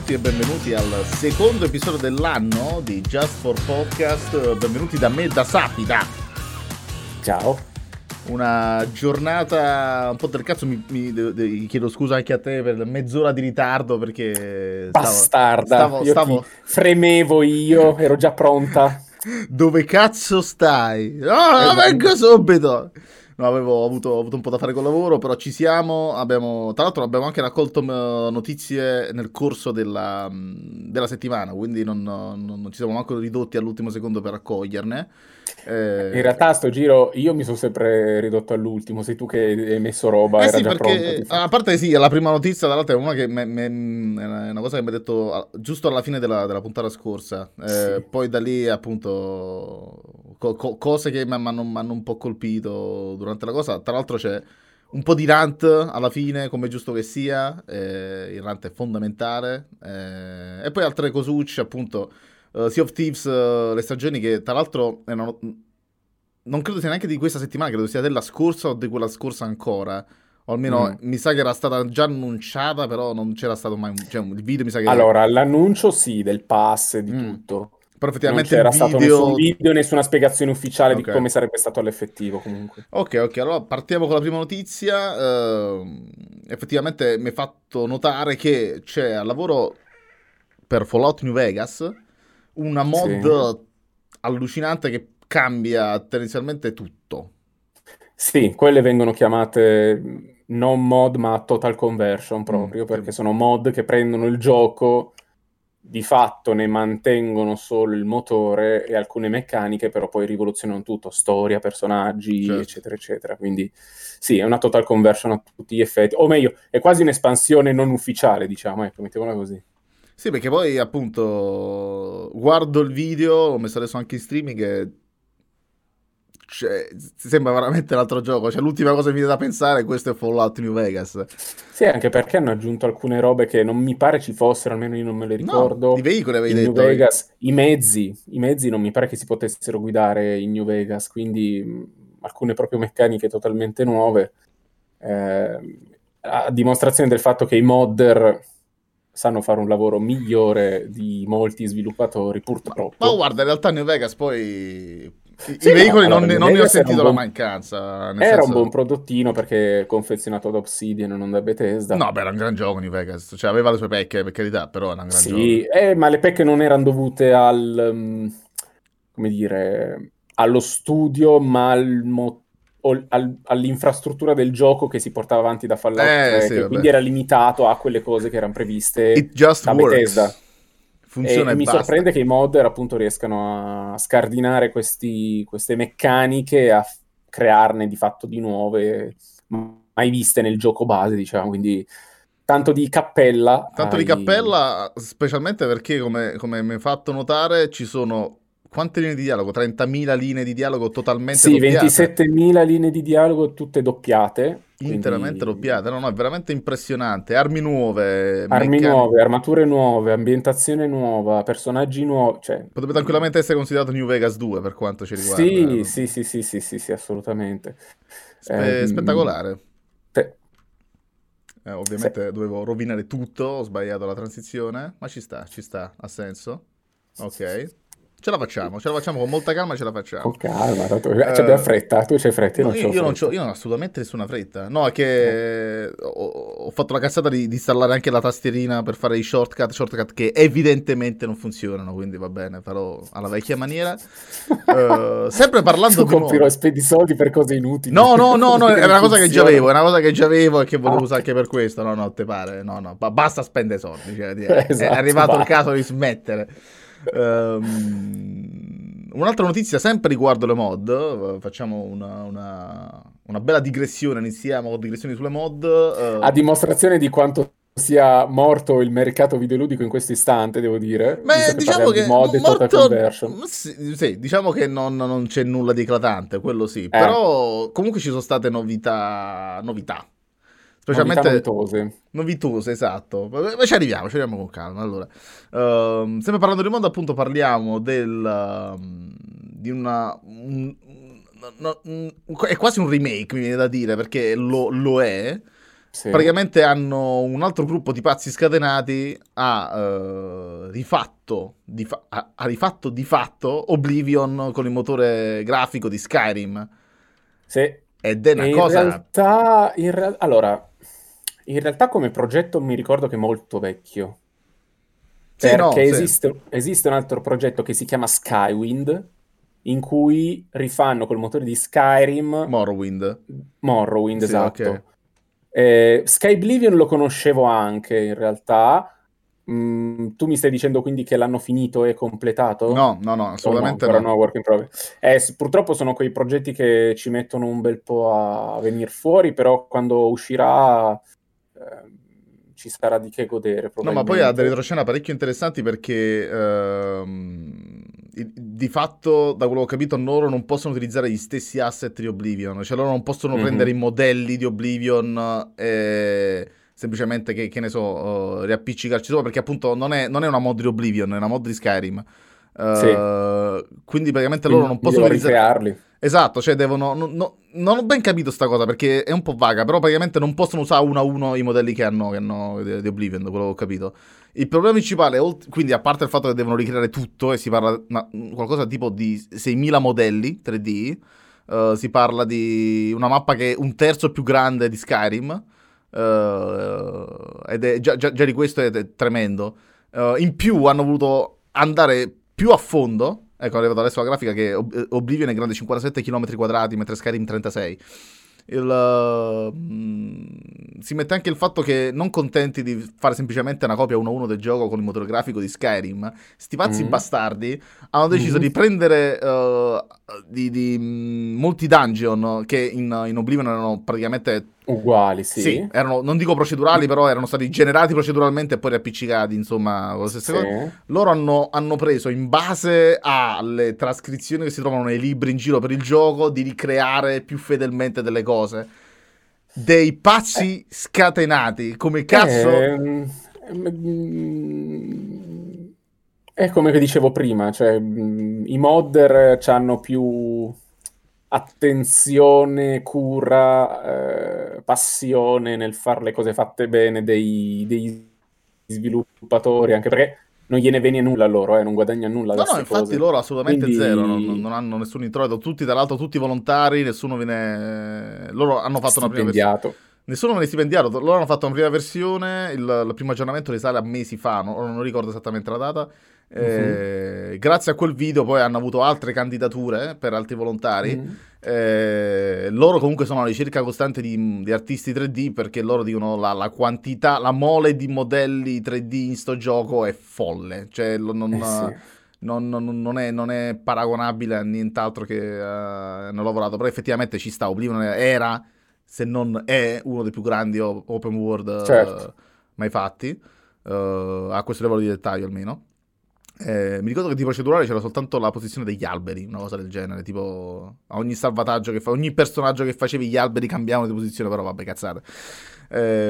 tutti e benvenuti al secondo episodio dell'anno di Just for Podcast. Benvenuti da me, da Sapita. Ciao. Una giornata un po' del cazzo, mi chiedo scusa anche a te per mezz'ora di ritardo perché... Bastarda, stavo... fremevo io, ero già pronta. Dove cazzo stai? No, vengo subito! No, ho avuto un po' da fare col lavoro, però ci siamo, tra l'altro abbiamo anche raccolto notizie nel corso della settimana, quindi non ci siamo manco ridotti all'ultimo secondo per raccoglierne. In realtà a sto giro io mi sono sempre ridotto all'ultimo, sei tu che hai messo roba, era sì, già perché, pronto. A parte sì, la prima notizia, dall'altra è una che è una cosa che mi ha detto giusto alla fine della puntata scorsa, sì. Poi da lì appunto... cose che mi hanno un po' colpito durante la cosa. Tra l'altro c'è un po' di rant alla fine, come è giusto che sia, il rant è fondamentale, e poi altre cosucce appunto, Sea of Thieves, le stagioni, che tra l'altro non credo sia neanche di questa settimana, credo sia della scorsa o di quella scorsa ancora, o almeno mi sa che era stata già annunciata, però non c'era stato mai il video, mi sa che... Allora l'annuncio sì del pass e di tutto. Però effettivamente non c'era stato nessun video, nessuna spiegazione ufficiale di come sarebbe stato all'effettivo comunque. Ok, allora partiamo con la prima notizia. Effettivamente mi è fatto notare che c'è al lavoro per Fallout New Vegas una mod allucinante che cambia tendenzialmente tutto. Sì, quelle vengono chiamate non mod ma total conversion proprio, perché sono mod che prendono il gioco... Di fatto ne mantengono solo il motore e alcune meccaniche, però poi rivoluzionano tutto, storia, personaggi, eccetera, eccetera. Quindi sì, è una total conversion a tutti gli effetti, o meglio, è quasi un'espansione non ufficiale, diciamo, ecco, mettiamola così. Sì, perché poi appunto guardo il video, l'ho messo adesso anche in streaming, che cioè, sembra veramente l'altro gioco, cioè l'ultima cosa che mi viene da pensare, questo è Fallout New Vegas. Sì, anche perché hanno aggiunto alcune robe che non mi pare ci fossero, almeno io non me le ricordo. No, i veicoli avevi detto. New Vegas, i mezzi non mi pare che si potessero guidare in New Vegas, quindi alcune proprio meccaniche totalmente nuove, a dimostrazione del fatto che i modder sanno fare un lavoro migliore di molti sviluppatori, purtroppo. Ma guarda, in realtà New Vegas poi... I veicoli no, allora, non ne ho sentito la mancanza. Era un buon prodottino perché confezionato da Obsidian e non da Bethesda. No, beh, era un gran gioco New Vegas, cioè aveva le sue pecche, per carità, però era un gran gioco. Sì, ma le pecche non erano dovute allo studio, ma all'infrastruttura del gioco che si portava avanti da Fallout 3, sì, quindi era limitato a quelle cose che erano previste da Bethesda. Funziona e mi sorprende che i modder appunto riescano a scardinare queste meccaniche, a crearne di fatto di nuove mai viste nel gioco base, diciamo, quindi tanto di cappella, specialmente perché come mi hai fatto notare ci sono quante linee di dialogo? 30.000 linee di dialogo totalmente doppiate. Sì, 27.000 linee di dialogo tutte doppiate. Interamente doppiate, no, è veramente impressionante. Armi nuove, armature nuove, ambientazione nuova, personaggi nuovi, cioè... Potrebbe tranquillamente essere considerato New Vegas 2 per quanto ci riguarda. Sì, assolutamente. Spettacolare. Sì. Ovviamente dovevo rovinare tutto, ho sbagliato la transizione, ma ci sta, ha senso. Ok. Ce la facciamo con molta calma, ce la facciamo. Con calma, abbiamo fretta, tu c'hai fretta, io non ho assolutamente nessuna fretta. No, è che ho fatto la cazzata di installare anche la tastierina per fare i shortcut che evidentemente non funzionano, quindi va bene, farò alla vecchia maniera. Sempre parlando di nuovo. Spendi soldi per cose inutili. No, è una cosa che già avevo, e che volevo usare anche per questo. No, te pare? No, basta spendere soldi, cioè, esatto, è arrivato il caso di smettere. Un'altra notizia sempre riguardo le mod, facciamo una bella digressione, iniziamo con digressioni sulle mod, a dimostrazione di quanto sia morto il mercato videoludico in questo istante, devo dire. Beh, diciamo che morto, sì, diciamo che non c'è nulla di eclatante, quello sì, però comunque ci sono state novità. Specialmente novitose, esatto. Ma ci arriviamo con calma. Allora, sempre parlando di mondo, appunto, parliamo di una è quasi un remake, mi viene da dire, perché lo è, sì. Praticamente hanno un altro gruppo di pazzi scatenati ha rifatto di fatto Oblivion con il motore grafico di Skyrim. Sì. Ed è una cosa... In realtà come progetto mi ricordo che è molto vecchio. Esiste un altro progetto che si chiama Skywind, in cui rifanno col motore di Skyrim... Morrowind, sì, esatto. Okay. Skyblivion lo conoscevo anche, in realtà. Tu mi stai dicendo quindi che l'hanno finito e completato? No, assolutamente no. No, work in progress. Purtroppo sono quei progetti che ci mettono un bel po' a venire fuori, però quando uscirà... ci sarà di che godere, probabilmente. No, ma poi ha delle retroscena parecchio interessanti perché di fatto, da quello che ho capito, loro non possono utilizzare gli stessi asset di Oblivion, cioè loro non possono prendere i modelli di Oblivion e semplicemente, che ne so, riappiccicarci sopra, perché appunto non è una mod di Oblivion, è una mod di Skyrim. Sì. Quindi praticamente loro non possono ricrearli. Esatto, cioè devono... non ho ben capito sta cosa perché è un po' vaga, però praticamente non possono usare uno a uno i modelli che hanno di Oblivion, quello che ho capito. Il problema principale, quindi a parte il fatto che devono ricreare tutto, e si parla qualcosa tipo di 6.000 modelli 3D, si parla di una mappa che è un terzo più grande di Skyrim, ed è già di questo è tremendo. In più hanno voluto andare più a fondo. Ecco, è arrivata adesso la grafica che Oblivion è grande 57 km quadrati, mentre Skyrim 36. Si mette anche il fatto che, non contenti di fare semplicemente una copia 1-1 del gioco con il motore grafico di Skyrim, sti pazzi bastardi hanno deciso di prendere di molti dungeon che in Oblivion erano praticamente uguali, sì erano, non dico procedurali, però erano stati generati proceduralmente e poi riappiccicati, insomma, con la stessa cosa. Loro hanno preso, in base alle trascrizioni che si trovano nei libri in giro per il gioco, di ricreare più fedelmente delle cose. Dei pazzi scatenati, come cazzo... È come dicevo prima, cioè i modder c'hanno più... attenzione, cura, passione nel fare le cose fatte bene dei sviluppatori, anche perché non gliene viene nulla a loro, non guadagna nulla da queste cose. No, infatti loro assolutamente zero, non hanno nessun introito, tutti, tra l'altro tutti volontari, nessuno viene... Loro hanno fatto una prima versione. Nessuno viene stipendiato, loro hanno fatto una prima versione, il primo aggiornamento risale a mesi fa, non ricordo esattamente la data. Grazie a quel video poi hanno avuto altre candidature per altri volontari. Loro comunque sono alla ricerca costante di artisti 3D, perché loro dicono la quantità, la mole di modelli 3D in sto gioco è folle, cioè non è paragonabile a nient'altro che hanno lavorato. Però effettivamente ci sta, Oblivion era, se non è, uno dei più grandi open world mai fatti, a questo livello di dettaglio almeno. Mi ricordo che di procedurale c'era soltanto la posizione degli alberi, una cosa del genere, tipo a ogni salvataggio che ogni personaggio che facevi gli alberi cambiavano di posizione, però vabbè, cazzate.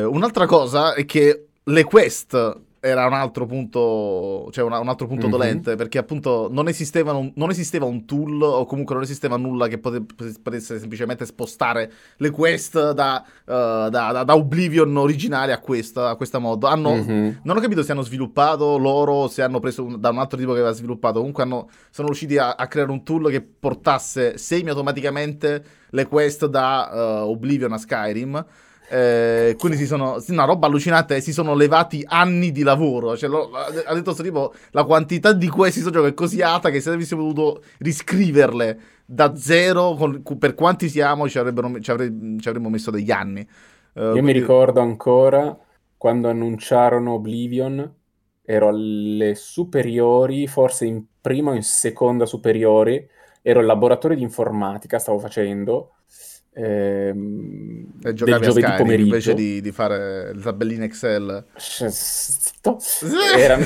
Un'altra cosa è che le quest era un altro punto, cioè un altro punto dolente, perché appunto non esisteva un tool, o comunque non esisteva nulla che potesse semplicemente spostare le quest da Oblivion originale a questa mod. Non ho capito se hanno sviluppato loro, se hanno preso da un altro tipo che aveva sviluppato. Comunque sono riusciti a creare un tool che portasse semi-automaticamente le quest da Oblivion a Skyrim. Quindi una roba allucinante, si sono levati anni di lavoro, cioè, ha detto sto tipo, la quantità di questi giochi è così alta che se avessimo potuto riscriverle da zero per quanti siamo ci avremmo messo degli anni. Io mi ricordo ancora quando annunciarono Oblivion, ero alle superiori, forse in prima o in seconda superiori, ero al laboratorio di informatica, stavo facendo e giocavi a Skyrim pomeriggio, invece di fare le tabelline Excel.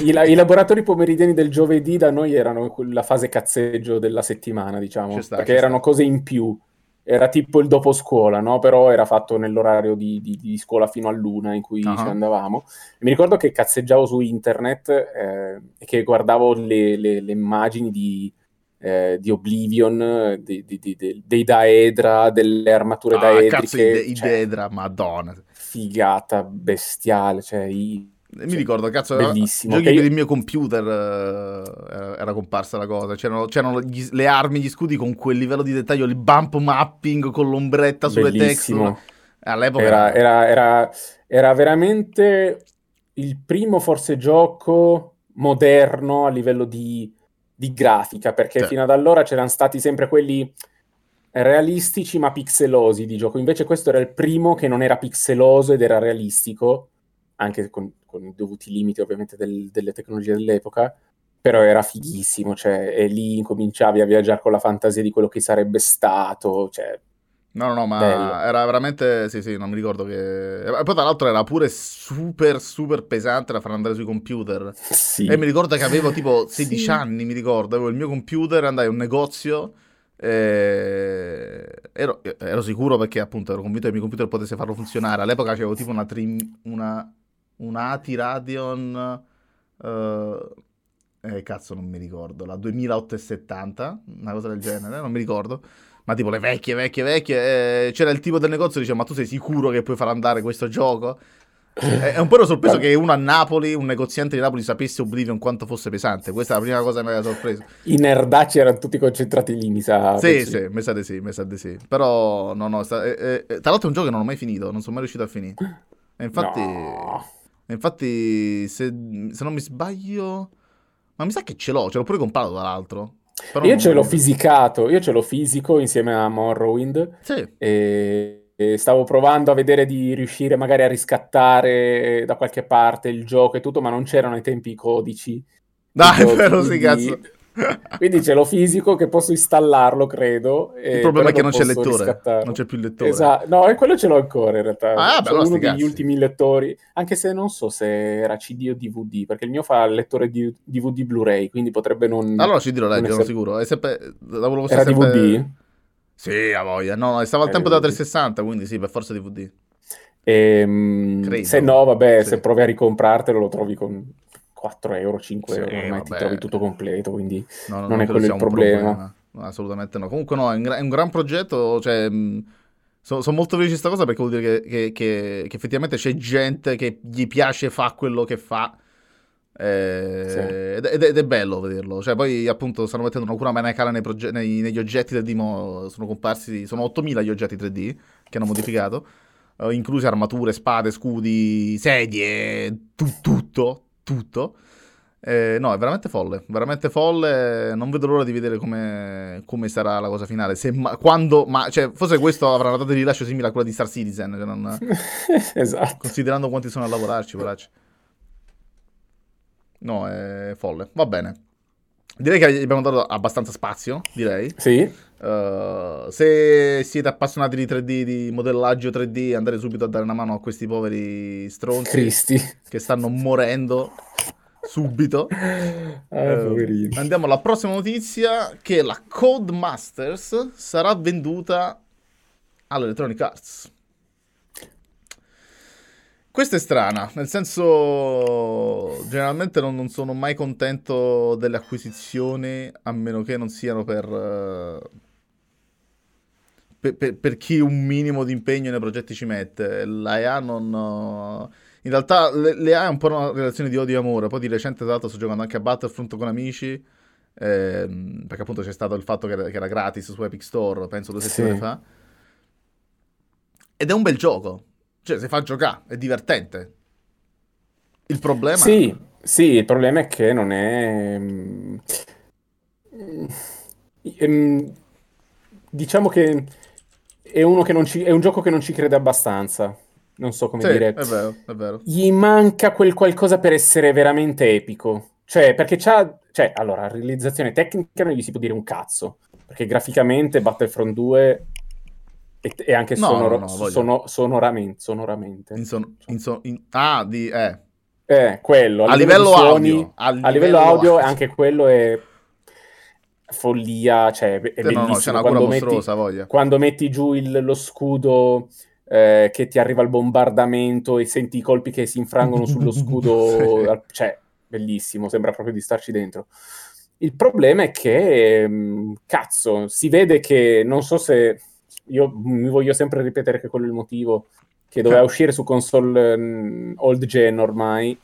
I laboratori pomeridiani del giovedì da noi erano la fase cazzeggio della settimana, diciamo, perché erano cose in più, era tipo il dopo scuola, no? Però era fatto nell'orario di scuola fino all'una in cui ci andavamo. E mi ricordo che cazzeggiavo su internet e che guardavo le immagini di Oblivion, dei daedra, delle armature daedriche. Cazzo, i daedra, madonna. figata bestiale, cioè mi ricordo, cazzo, bellissimo. Giochi per il mio computer era comparsa la cosa, c'erano le armi, gli scudi con quel livello di dettaglio, il bump mapping con l'ombretta sulle texture. All'epoca era veramente il primo forse gioco moderno a livello di grafica, perché fino ad allora c'erano stati sempre quelli realistici ma pixelosi di gioco, invece questo era il primo che non era pixeloso ed era realistico, anche con i dovuti limiti ovviamente delle tecnologie dell'epoca, però era fighissimo, cioè, e lì incominciavi a viaggiare con la fantasia di quello che sarebbe stato, cioè no, ma bello. Era veramente, sì, non mi ricordo che... E poi tra l'altro era pure super, super pesante da far andare sui computer. Sì. E mi ricordo che avevo tipo 16 anni, mi ricordo, avevo il mio computer, andai a un negozio, ero sicuro, perché appunto ero convinto che il mio computer potesse farlo funzionare. All'epoca avevo tipo una ATI Radeon... cazzo, non mi ricordo, la 2870, una cosa del genere, non mi ricordo. Ma tipo le vecchie, c'era il tipo del negozio che diceva: ma tu sei sicuro che puoi far andare questo gioco? E un po' ero sorpreso che uno a Napoli, un negoziante di Napoli, sapesse Oblivion quanto fosse pesante. Questa è la prima cosa che mi aveva sorpreso. I nerdacci erano tutti concentrati lì, mi sa. Sì, mi sa di sì. Però no, tra l'altro è un gioco che non ho mai finito, non sono mai riuscito a finire. E infatti, se non mi sbaglio, ma mi sa che ce l'ho pure comprato dall'altro. Però io ce l'ho fisico insieme a Morrowind, sì. E stavo provando a vedere di riuscire magari a riscattare da qualche parte il gioco e tutto, ma non c'erano ai tempi i codici. Dai, però sì, cazzo. Quindi ce l'ho fisico che posso installarlo, credo. Il problema è che non c'è il lettore, non c'è più il lettore. Esatto. No, e quello ce l'ho ancora in realtà. Sono uno degli ultimi lettori, anche se non so se era CD o DVD, perché il mio fa il lettore di DVD Blu-ray, quindi potrebbe non... Allora CD lo leggono, essere... sicuro. È sempre... Era sempre... DVD? Sì, a voglia. No, stava al tempo della 360, quindi sì, per forza DVD. Se no, vabbè, sì. Se provi a ricomprartelo lo trovi con... 4 euro, 5 euro, ormai ti trovi tutto completo, quindi non è quello il problema. No, assolutamente no. Comunque no, è un gran progetto, cioè, sono molto felice di questa cosa, perché vuol dire che effettivamente c'è gente che gli piace, fa quello che fa, sì. ed è bello vederlo. Cioè, poi appunto stanno mettendo una cura maniacale negli oggetti 3D, sono comparsi, sono 8.000 gli oggetti 3D che hanno modificato, incluse armature, spade, scudi, sedie, tutto. No, è veramente folle, non vedo l'ora di vedere come sarà la cosa finale, cioè, forse questo avrà una data di rilascio simile a quella di Star Citizen, cioè non... Esatto. Considerando quanti sono a lavorarci, poracci. No, è folle. Va bene, direi che abbiamo dato abbastanza spazio, direi. Sì. Se siete appassionati di 3D, di modellaggio 3D, andate subito a dare una mano a questi poveri stronzi che stanno morendo subito. Andiamo alla prossima notizia, che la Codemasters sarà venduta all'Electronic Arts. Questa è strana, nel senso, generalmente non sono mai contento delle acquisizioni, a meno che non siano per chi un minimo di impegno nei progetti ci mette. L'AIA non... In realtà l'AIA è un po' una relazione di odio e amore. Poi di recente, tra l'altro, sto giocando anche a Battlefront con amici, perché appunto c'è stato il fatto che era gratis su Epic Store, penso 2 settimane fa. Ed è un bel gioco, cioè si fa giocare, è divertente. Il problema... Sì, il problema è che non è... Diciamo che è un gioco che non ci crede abbastanza. Non so come dire. È vero. Gli manca quel qualcosa per essere veramente epico. Cioè, perché allora, la realizzazione tecnica non gli si può dire un cazzo, perché graficamente Battlefront 2 e anche sonoramente. Quello. A livello audio anche quello è... follia, cioè è bellissimo. C'è una cura mostruosa, voglia. Quando metti giù lo scudo che ti arriva il bombardamento e senti i colpi che si infrangono sullo scudo, cioè bellissimo, sembra proprio di starci dentro. Il problema è che cazzo, si vede che, non so se io mi voglio sempre ripetere che quello è il motivo, che doveva uscire su console old gen ormai,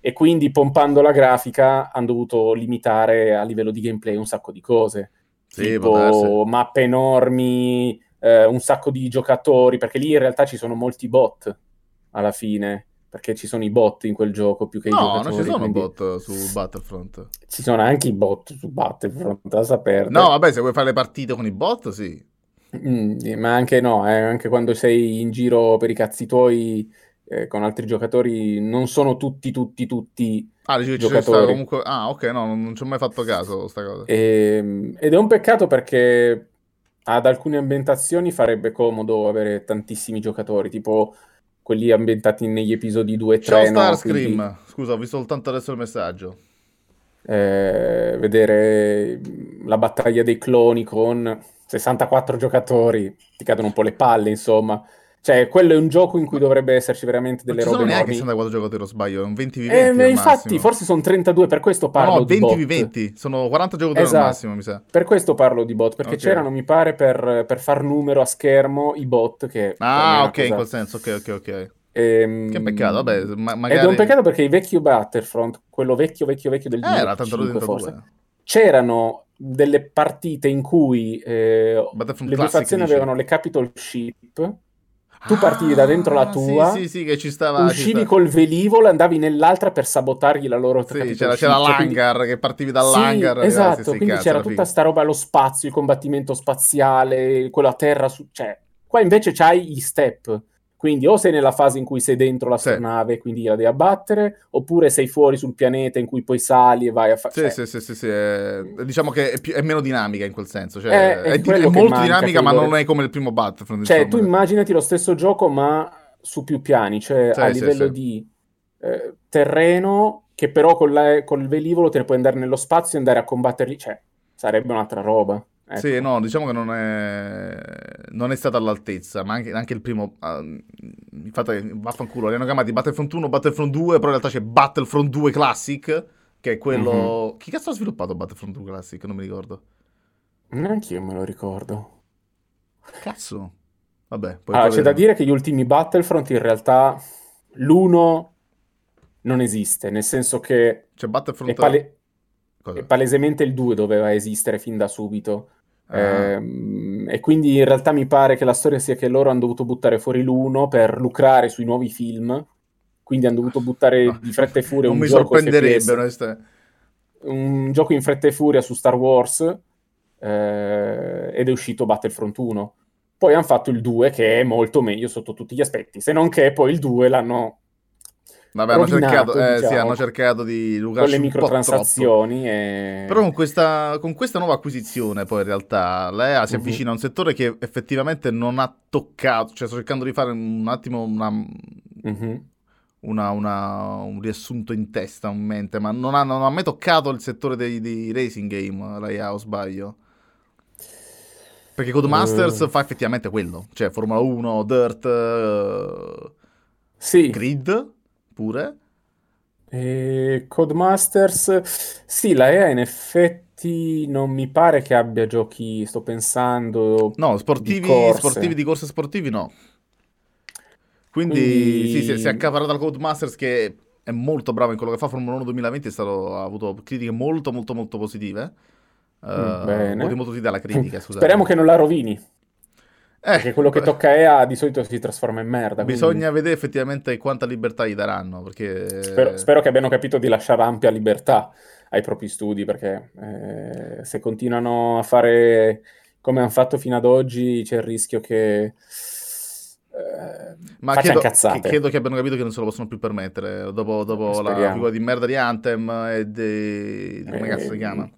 e quindi pompando la grafica hanno dovuto limitare a livello di gameplay un sacco di cose, tipo mappe enormi, un sacco di giocatori, perché lì in realtà ci sono molti bot alla fine, perché ci sono i bot in quel gioco più che i giocatori. No, non ci sono bot su Battlefront. Ci sono anche i bot su Battlefront, da sapere. No, vabbè, se vuoi fare le partite con i bot, sì. Ma anche no, anche quando sei in giro per i cazzi tuoi con altri giocatori, non sono tutti giocatori. Comunque... Ah, ok, no, non ci ho mai fatto caso sta cosa. Ed è un peccato perché ad alcune ambientazioni farebbe comodo avere tantissimi giocatori, tipo... quelli ambientati negli episodi 2 e 3. Ciao Starscream, quindi... scusa, ho visto soltanto adesso il messaggio. Vedere la battaglia dei cloni con 64 giocatori, ti cadono un po' le palle, insomma. Cioè, quello è un gioco in cui dovrebbe esserci veramente delle robe enormi. Non ci sono neanche 64 giocatori, lo sbaglio, è un 20-20 infatti, massimo. Forse sono 32, per questo parlo di bot. No, 20-20, sono 40 giocatori al massimo, mi sa. Per questo parlo di bot, perché c'erano, mi pare, per far numero a schermo, i bot che... Ah, ok, in quel senso, ok. Che peccato, vabbè, magari... Ed è un peccato perché i vecchi Battlefront, quello vecchio del 2005, forse, c'erano delle partite in cui le due fazioni avevano le capital ship... Tu partivi da dentro la tua, sì, che ci stava, uscivi col velivolo, andavi nell'altra per sabotargli la loro... Sì, c'era l'hangar, quindi... che partivi dall'hangar. Sì, esatto, quindi c'era tutta sta roba allo spazio, il combattimento spaziale, quello a terra, cioè... Qua invece c'hai gli step, quindi o sei nella fase in cui sei dentro la nave, quindi la devi abbattere, oppure sei fuori sul pianeta in cui poi sali e vai a fare... Sì, diciamo che è meno dinamica in quel senso, cioè è molto dinamica, ma non è come il primo Battlefront. Cioè, insomma, tu immaginati lo stesso gioco, ma su più piani, cioè a livello di terreno, che però col velivolo te ne puoi andare nello spazio e andare a combatterli, cioè sarebbe un'altra roba. Ecco. Sì, no, diciamo che non è stata all'altezza, ma anche il primo, infatti vaffanculo, li hanno chiamati Battlefront 1, Battlefront 2, però in realtà c'è Battlefront 2 Classic, che è quello... Mm-hmm. Chi cazzo ha sviluppato Battlefront 2 Classic? Non mi ricordo. Neanche io me lo ricordo. Cazzo? Vabbè. Poi c'è da dire che gli ultimi Battlefront in realtà l'1 non esiste, nel senso che... Cioè Battlefront... E palesemente il 2 doveva esistere fin da subito. E quindi in realtà mi pare che la storia sia che loro hanno dovuto buttare fuori l'1 per lucrare sui nuovi film, quindi hanno dovuto buttare di fretta e furia un gioco FPS, un gioco in fretta e furia su Star Wars, ed è uscito Battlefront 1. Poi hanno fatto il 2, che è molto meglio sotto tutti gli aspetti, se non che poi il 2 l'hanno... Vabbè, hanno cercato di lucrarci un po' troppo con le microtransazioni e... Però con questa nuova acquisizione poi in realtà l'EA si avvicina a un settore che effettivamente non ha toccato, cioè sto cercando di fare un attimo un riassunto in testa, in mente, ma non ha mai toccato il settore dei racing game, l'EA, o sbaglio? Perché Codemasters fa effettivamente quello, cioè Formula 1, Dirt, Grid... Pure? Codemasters, sì, la EA in effetti non mi pare che abbia giochi, sto pensando... No, sportivi, no. Quindi... sì, si è accaparato dal Codemasters, che è molto bravo in quello che fa. Formula 1 2020 ha avuto critiche molto, molto, molto positive. Molto positive alla critica, scusate. Speriamo che non la rovini. Perché quello che tocca EA di solito si trasforma in merda. Bisogna vedere effettivamente quanta libertà gli daranno, perché... Spero che abbiano capito di lasciare ampia libertà ai propri studi, perché se continuano a fare come hanno fatto fino ad oggi c'è il rischio che facciano cazzate. Credo che abbiano capito che non se lo possono più permettere, dopo la figura di merda di Anthem e di... come cazzo si chiama?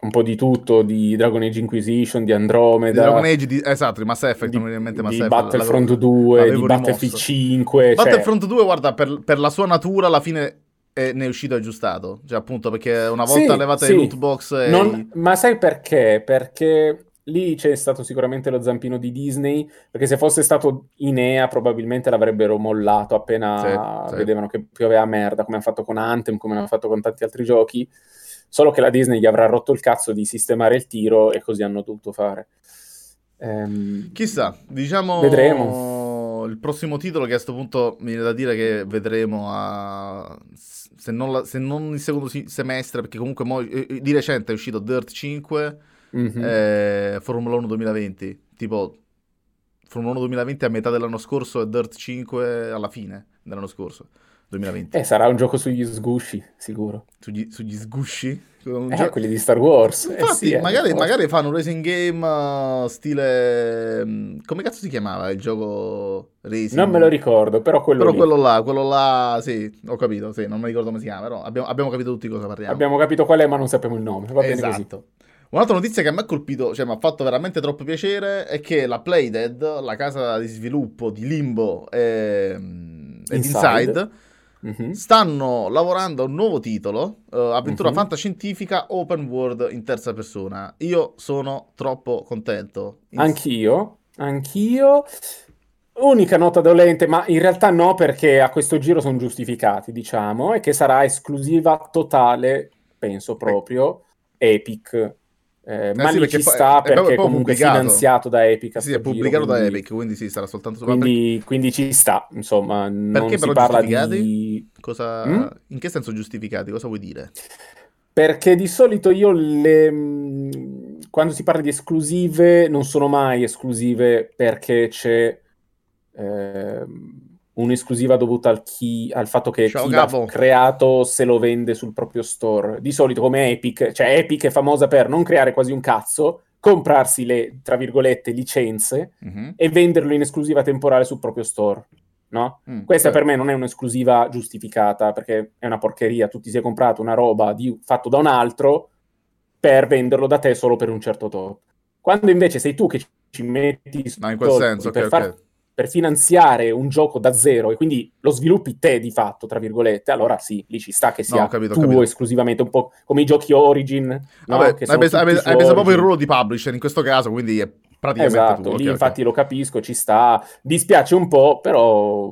Un po' di tutto, di Dragon Age Inquisition, di Andromeda... Di Mass Effect, ovviamente Mass Effect. Battlefront 2, di Battlefield 5... Battlefront 2, guarda, per la sua natura, alla fine ne è uscito aggiustato. Cioè, appunto, perché una volta levate i loot box... Ma sai perché? Perché lì c'è stato sicuramente lo zampino di Disney, perché se fosse stato in EA probabilmente l'avrebbero mollato appena vedevano che pioveva merda, come hanno fatto con Anthem, come hanno fatto con tanti altri giochi. Solo che la Disney gli avrà rotto il cazzo di sistemare il tiro e così hanno dovuto fare. Chissà, diciamo... Vedremo. il prossimo titolo che a sto punto mi viene da dire che vedremo se non il secondo semestre, perché comunque di recente è uscito Dirt 5, Formula 1 2020, tipo Formula 1 2020 a metà dell'anno scorso e Dirt 5 alla fine dell'anno scorso, 2020. Sarà un gioco sugli sgusci, sicuro. Sugli sgusci? Quelli di Star Wars. Infatti, sì, magari fanno un racing game stile... Come cazzo si chiamava il gioco racing? Non me lo ricordo, però quello là, sì, ho capito, sì, non mi ricordo come si chiama, però abbiamo capito tutti cosa parliamo. Abbiamo capito qual è, ma non sappiamo il nome, va bene così. Un'altra notizia che mi ha colpito, cioè mi ha fatto veramente troppo piacere, è che la Playdead, la casa di sviluppo di Limbo ed Inside stanno lavorando a un nuovo titolo, avventura fantascientifica open world in terza persona. Io sono troppo contento. Anch'io. Unica nota dolente, ma in realtà no, perché a questo giro sono giustificati, diciamo, e che sarà esclusiva totale, penso proprio, Epic. Ma sì, ci sta perché è comunque finanziato da Epic. Sì, è pubblicato da Epic, quindi sì, sarà soltanto... Quindi ci sta, insomma. Perché non si parla di... Cosa... In che senso giustificati? Cosa vuoi dire? Perché di solito quando si parla di esclusive non sono mai esclusive perché c'è un'esclusiva dovuta al fatto che chi l'ha creato se lo vende sul proprio store. Di solito come Epic, cioè Epic è famosa per non creare quasi un cazzo, comprarsi le, tra virgolette, licenze e venderlo in esclusiva temporale sul proprio store, no? Questa per me non è un'esclusiva giustificata, perché è una porcheria, tu ti sei comprato una roba fatto da un altro per venderlo da te solo per un certo tot. Quando invece sei tu che ci metti in quel senso, per finanziare un gioco da zero e quindi lo sviluppi te di fatto, tra virgolette, allora sì, lì ci sta che sia tuo esclusivamente, un po' come i giochi Origin. Vabbè, no? Hai pensato proprio il ruolo di publisher in questo caso, quindi è praticamente tuo. Lì infatti lo capisco, ci sta, dispiace un po', però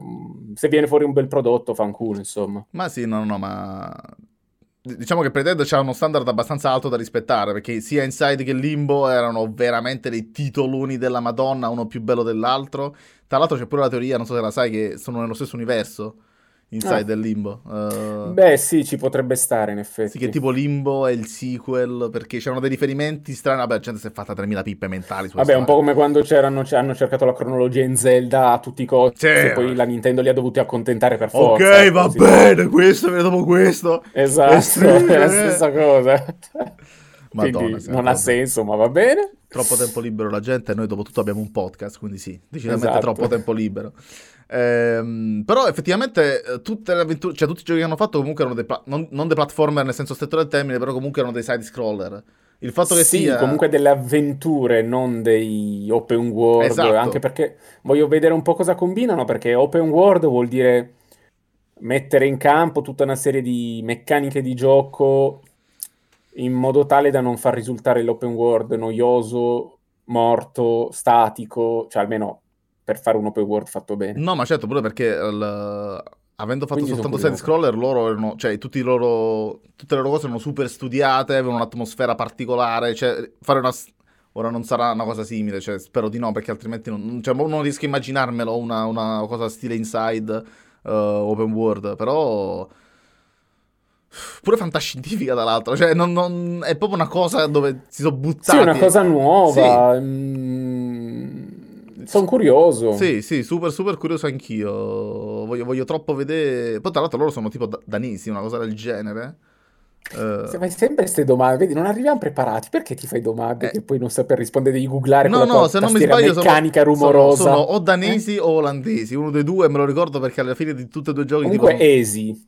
se viene fuori un bel prodotto fanculo, insomma. Ma sì, no, ma... Diciamo che Playdead c'ha uno standard abbastanza alto da rispettare, perché sia Inside che Limbo erano veramente dei titoloni della Madonna, uno più bello dell'altro. Tra l'altro c'è pure la teoria, non so se la sai, che sono nello stesso universo, Inside e Limbo. Beh sì, ci potrebbe stare in effetti. Sì, che tipo Limbo è il sequel, perché c'erano dei riferimenti strani. Vabbè, la gente si è fatta 3.000 pippe mentali. Vabbè, un po' come quando hanno cercato la cronologia in Zelda a tutti i costi, e poi la Nintendo li ha dovuti accontentare per forza. Ok, va bene, questo viene dopo questo. Esatto, è la stessa cosa. Madonna, non ha senso, ma va bene. Troppo tempo libero la gente, e noi dopo tutto abbiamo un podcast, quindi sì, decisamente troppo tempo libero. Però effettivamente tutte le avventure, cioè tutti i giochi che hanno fatto comunque erano non dei platformer nel senso stretto del termine, però comunque erano dei side scroller. Il fatto che sia comunque delle avventure, non dei open world, anche perché voglio vedere un po' cosa combinano, perché open world vuol dire mettere in campo tutta una serie di meccaniche di gioco in modo tale da non far risultare l'open world noioso, morto, statico, cioè almeno per fare un open world fatto bene. No, ma certo, pure perché avendo fatto soltanto side-scroller, loro erano, cioè tutte le loro cose erano super studiate, avevano un'atmosfera particolare, cioè fare una... Ora non sarà una cosa simile, cioè spero di no, perché altrimenti non riesco a immaginarmelo una cosa stile Inside, open world, però... pure fantascientifica dall'altro, cioè non è proprio una cosa dove si sono buttati. Sì, è una cosa nuova. Sì. Sono curioso. Sì, super super curioso anch'io. Voglio troppo vedere. Poi tra l'altro loro sono tipo danesi, una cosa del genere. Se fai sempre queste domande, vedi, non arriviamo preparati. Perché ti fai domande che poi non saper rispondere, devi googlare con la tua tastiera meccanica rumorosa. Sono o danesi o olandesi, uno dei due, me lo ricordo perché alla fine di tutti e due i giochi comunque tipo... esi.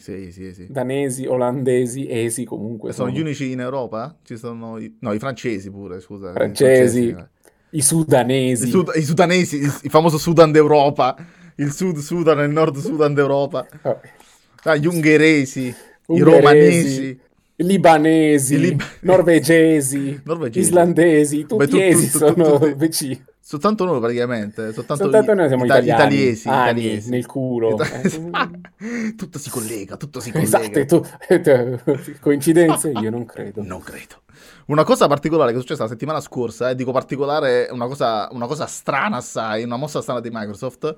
Sì. Danesi, olandesi, esi comunque. Sono gli unici in Europa? Ci sono i francesi pure, scusa. Francesi. I sudanesi. I sudanesi, il famoso Sudan d'Europa. Il Sud Sudan e il Nord Sudan d'Europa. Gli ungheresi, i romanesi. Libanesi, norvegesi, islandesi, tutti esi sono vicini. Soltanto noi praticamente, noi siamo italiesi. Italiesi. Nel culo. Tutto si collega. Esatto, coincidenze? Io non credo. Una cosa particolare che è successa la settimana scorsa, dico particolare, una cosa strana assai, una mossa strana di Microsoft,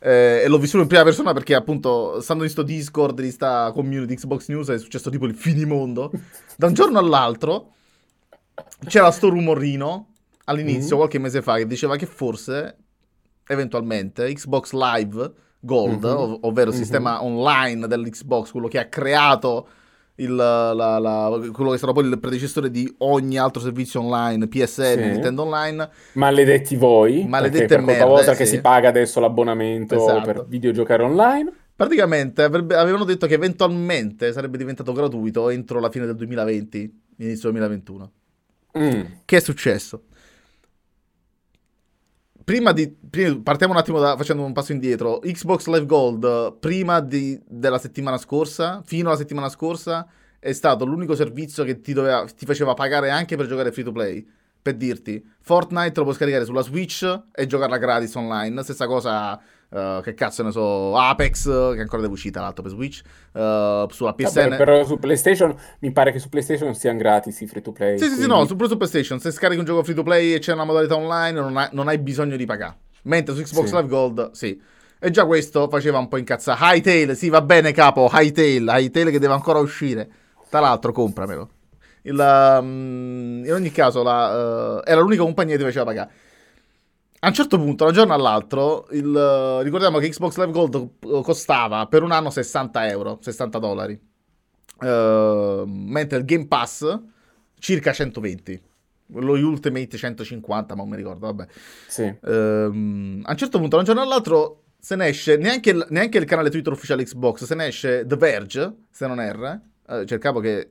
e l'ho vissuto in prima persona perché appunto, stando in sto Discord, di sta community Xbox News, è successo tipo il finimondo. Da un giorno all'altro c'era sto rumorino all'inizio, qualche mese fa, che diceva che forse, eventualmente, Xbox Live Gold, ovvero il sistema online dell'Xbox, quello che ha creato quello che sarà poi il predecessore di ogni altro servizio online, PSN, sì. Nintendo Online, maledetti voi, maledette per merde, volta sì. Che si paga adesso l'abbonamento, esatto, per videogiocare online. Praticamente avevano detto che eventualmente sarebbe diventato gratuito entro la fine del 2020, inizio 2021. Che è successo? Partiamo un attimo facendo un passo indietro. Xbox Live Gold, prima della settimana scorsa, fino alla settimana scorsa, è stato l'unico servizio che ti faceva pagare anche per giocare free to play. Per dirti, Fortnite lo puoi scaricare sulla Switch e giocarla gratis online. Stessa cosa, che cazzo ne so, Apex, che ancora deve uscire, tra l'altro, per Switch, sulla PSN. Vabbè, però su PlayStation, mi pare che su PlayStation siano gratis i free to play. Sì, quindi... sì, no, su PlayStation, se scarichi un gioco free to play e c'è una modalità online, non hai bisogno di pagare. Mentre su Xbox Live Gold, sì. E già questo faceva un po' incazzare. Hytale, sì, va bene, capo, Hytale che deve ancora uscire. Tra l'altro, compramelo. In ogni caso era l'unica compagnia che ti faceva pagare. A un certo punto, da un giorno all'altro, ricordiamo che Xbox Live Gold costava per un anno €60, $60, mentre il Game Pass circa 120, lo Ultimate 150, ma non mi ricordo, vabbè. Sì. A un certo punto, da un giorno all'altro, se ne esce neanche il canale Twitter ufficiale Xbox, se ne esce The Verge, se non erro, cercavo che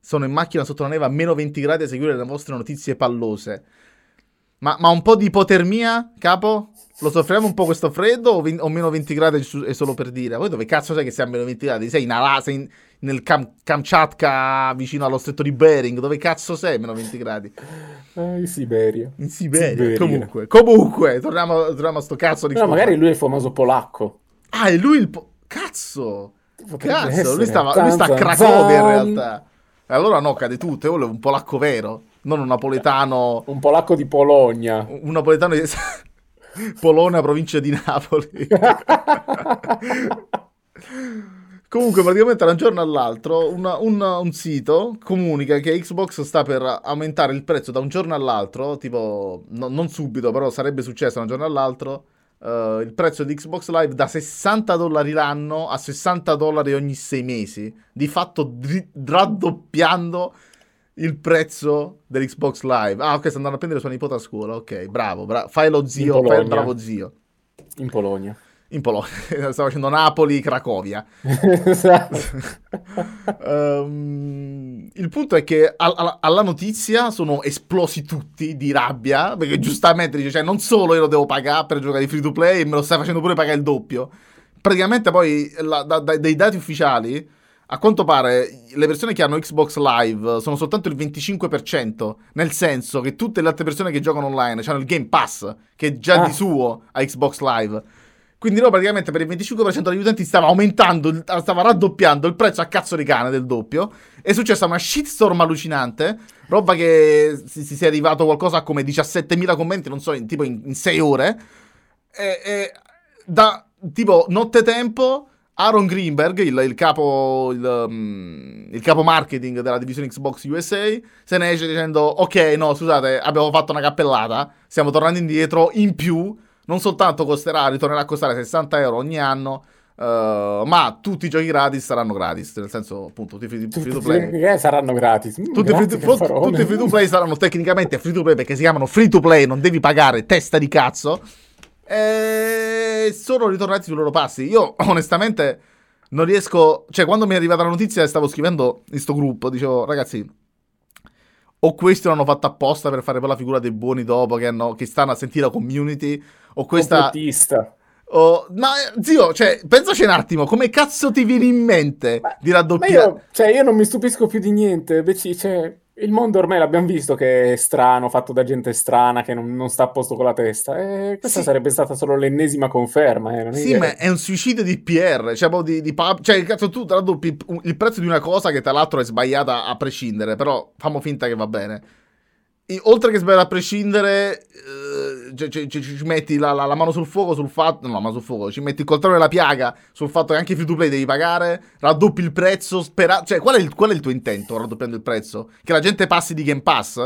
sono in macchina sotto la neve a meno 20 gradi a seguire le vostre notizie pallose. Ma un po' di ipotermia, capo? Lo soffriamo un po' questo freddo o meno 20 gradi è solo per dire? Voi dove cazzo sai che sei a meno 20 gradi? Sei in Alaska, nel Kamchatka, vicino allo stretto di Bering? Dove cazzo sei a meno 20 gradi? In Siberia. Comunque, torniamo a sto cazzo di... No, magari lui è il famoso polacco. Ah, è lui il... Cazzo! Cazzo, lui sta a Cracovia in realtà. Allora no, cade tutto, io volevo un polacco vero, non un napoletano... Un polacco di Polonia. Un napoletano di... Polonia, provincia di Napoli. Comunque, praticamente da un giorno all'altro, un sito comunica che Xbox sta per aumentare il prezzo da un giorno all'altro, tipo, non subito, però sarebbe successo da un giorno all'altro, il prezzo di Xbox Live da $60 l'anno a $60 ogni 6 mesi, di fatto raddoppiando il prezzo dell'Xbox Live. Ah, ok, sta andando a prendere sua nipote a scuola. Ok, bravo, fai lo zio, fai il bravo zio. In Polonia stavo facendo Napoli, Cracovia. Esatto. Il punto è che alla notizia sono esplosi tutti di rabbia, perché giustamente dice, cioè, non solo io lo devo pagare per giocare free to play, me lo stai facendo pure pagare il doppio. Praticamente poi dei dati ufficiali, a quanto pare le persone che hanno Xbox Live sono soltanto il 25%, nel senso che tutte le altre persone che giocano online hanno il Game Pass, che già di suo ha Xbox Live. Quindi loro praticamente per il 25% degli utenti stava raddoppiando il prezzo a cazzo di cane del doppio. È successa una shitstorm allucinante, roba che si sia arrivato qualcosa come 17.000 commenti, non so, in 6 ore. E da tipo nottetempo Aaron Greenberg, il capo marketing della divisione Xbox USA, se ne esce dicendo, ok, no, scusate, abbiamo fatto una cappellata, stiamo tornando indietro, in più... Non soltanto ritornerà a costare €60 ogni anno, ma tutti i giochi gratis saranno gratis. Nel senso, appunto, tutti i free to play saranno gratis. Tutti i free to play saranno tecnicamente free to play, perché si chiamano free to play, non devi pagare, testa di cazzo. E sono ritornati sui loro passi. Io, onestamente, non riesco... Cioè, quando mi è arrivata la notizia, stavo scrivendo in sto gruppo, dicevo, ragazzi... O questi l'hanno fatto apposta per fare quella figura dei buoni dopo che stanno a sentire la community, o questa... Ma zio, cioè, pensaci un attimo, come cazzo ti viene in mente di raddoppiare? Io non mi stupisco più di niente, invece, cioè, il mondo ormai l'abbiamo visto che è strano, fatto da gente strana che non sta a posto con la testa, e questa sarebbe stata solo l'ennesima conferma. Non sì, ma è un suicidio di PR, cioè di pub, cioè cazzo, tu tra l'altro il prezzo di una cosa che tra l'altro è sbagliata a prescindere, però famo finta che va bene. E, oltre che sbagliata a prescindere, ci metti la mano sul fuoco sul fatto, non la mano sul fuoco, ci metti il coltello nella piaga sul fatto che anche i free to play devi pagare, raddoppi il prezzo, cioè qual è il tuo intento raddoppiando il prezzo? Che la gente passi di Game Pass?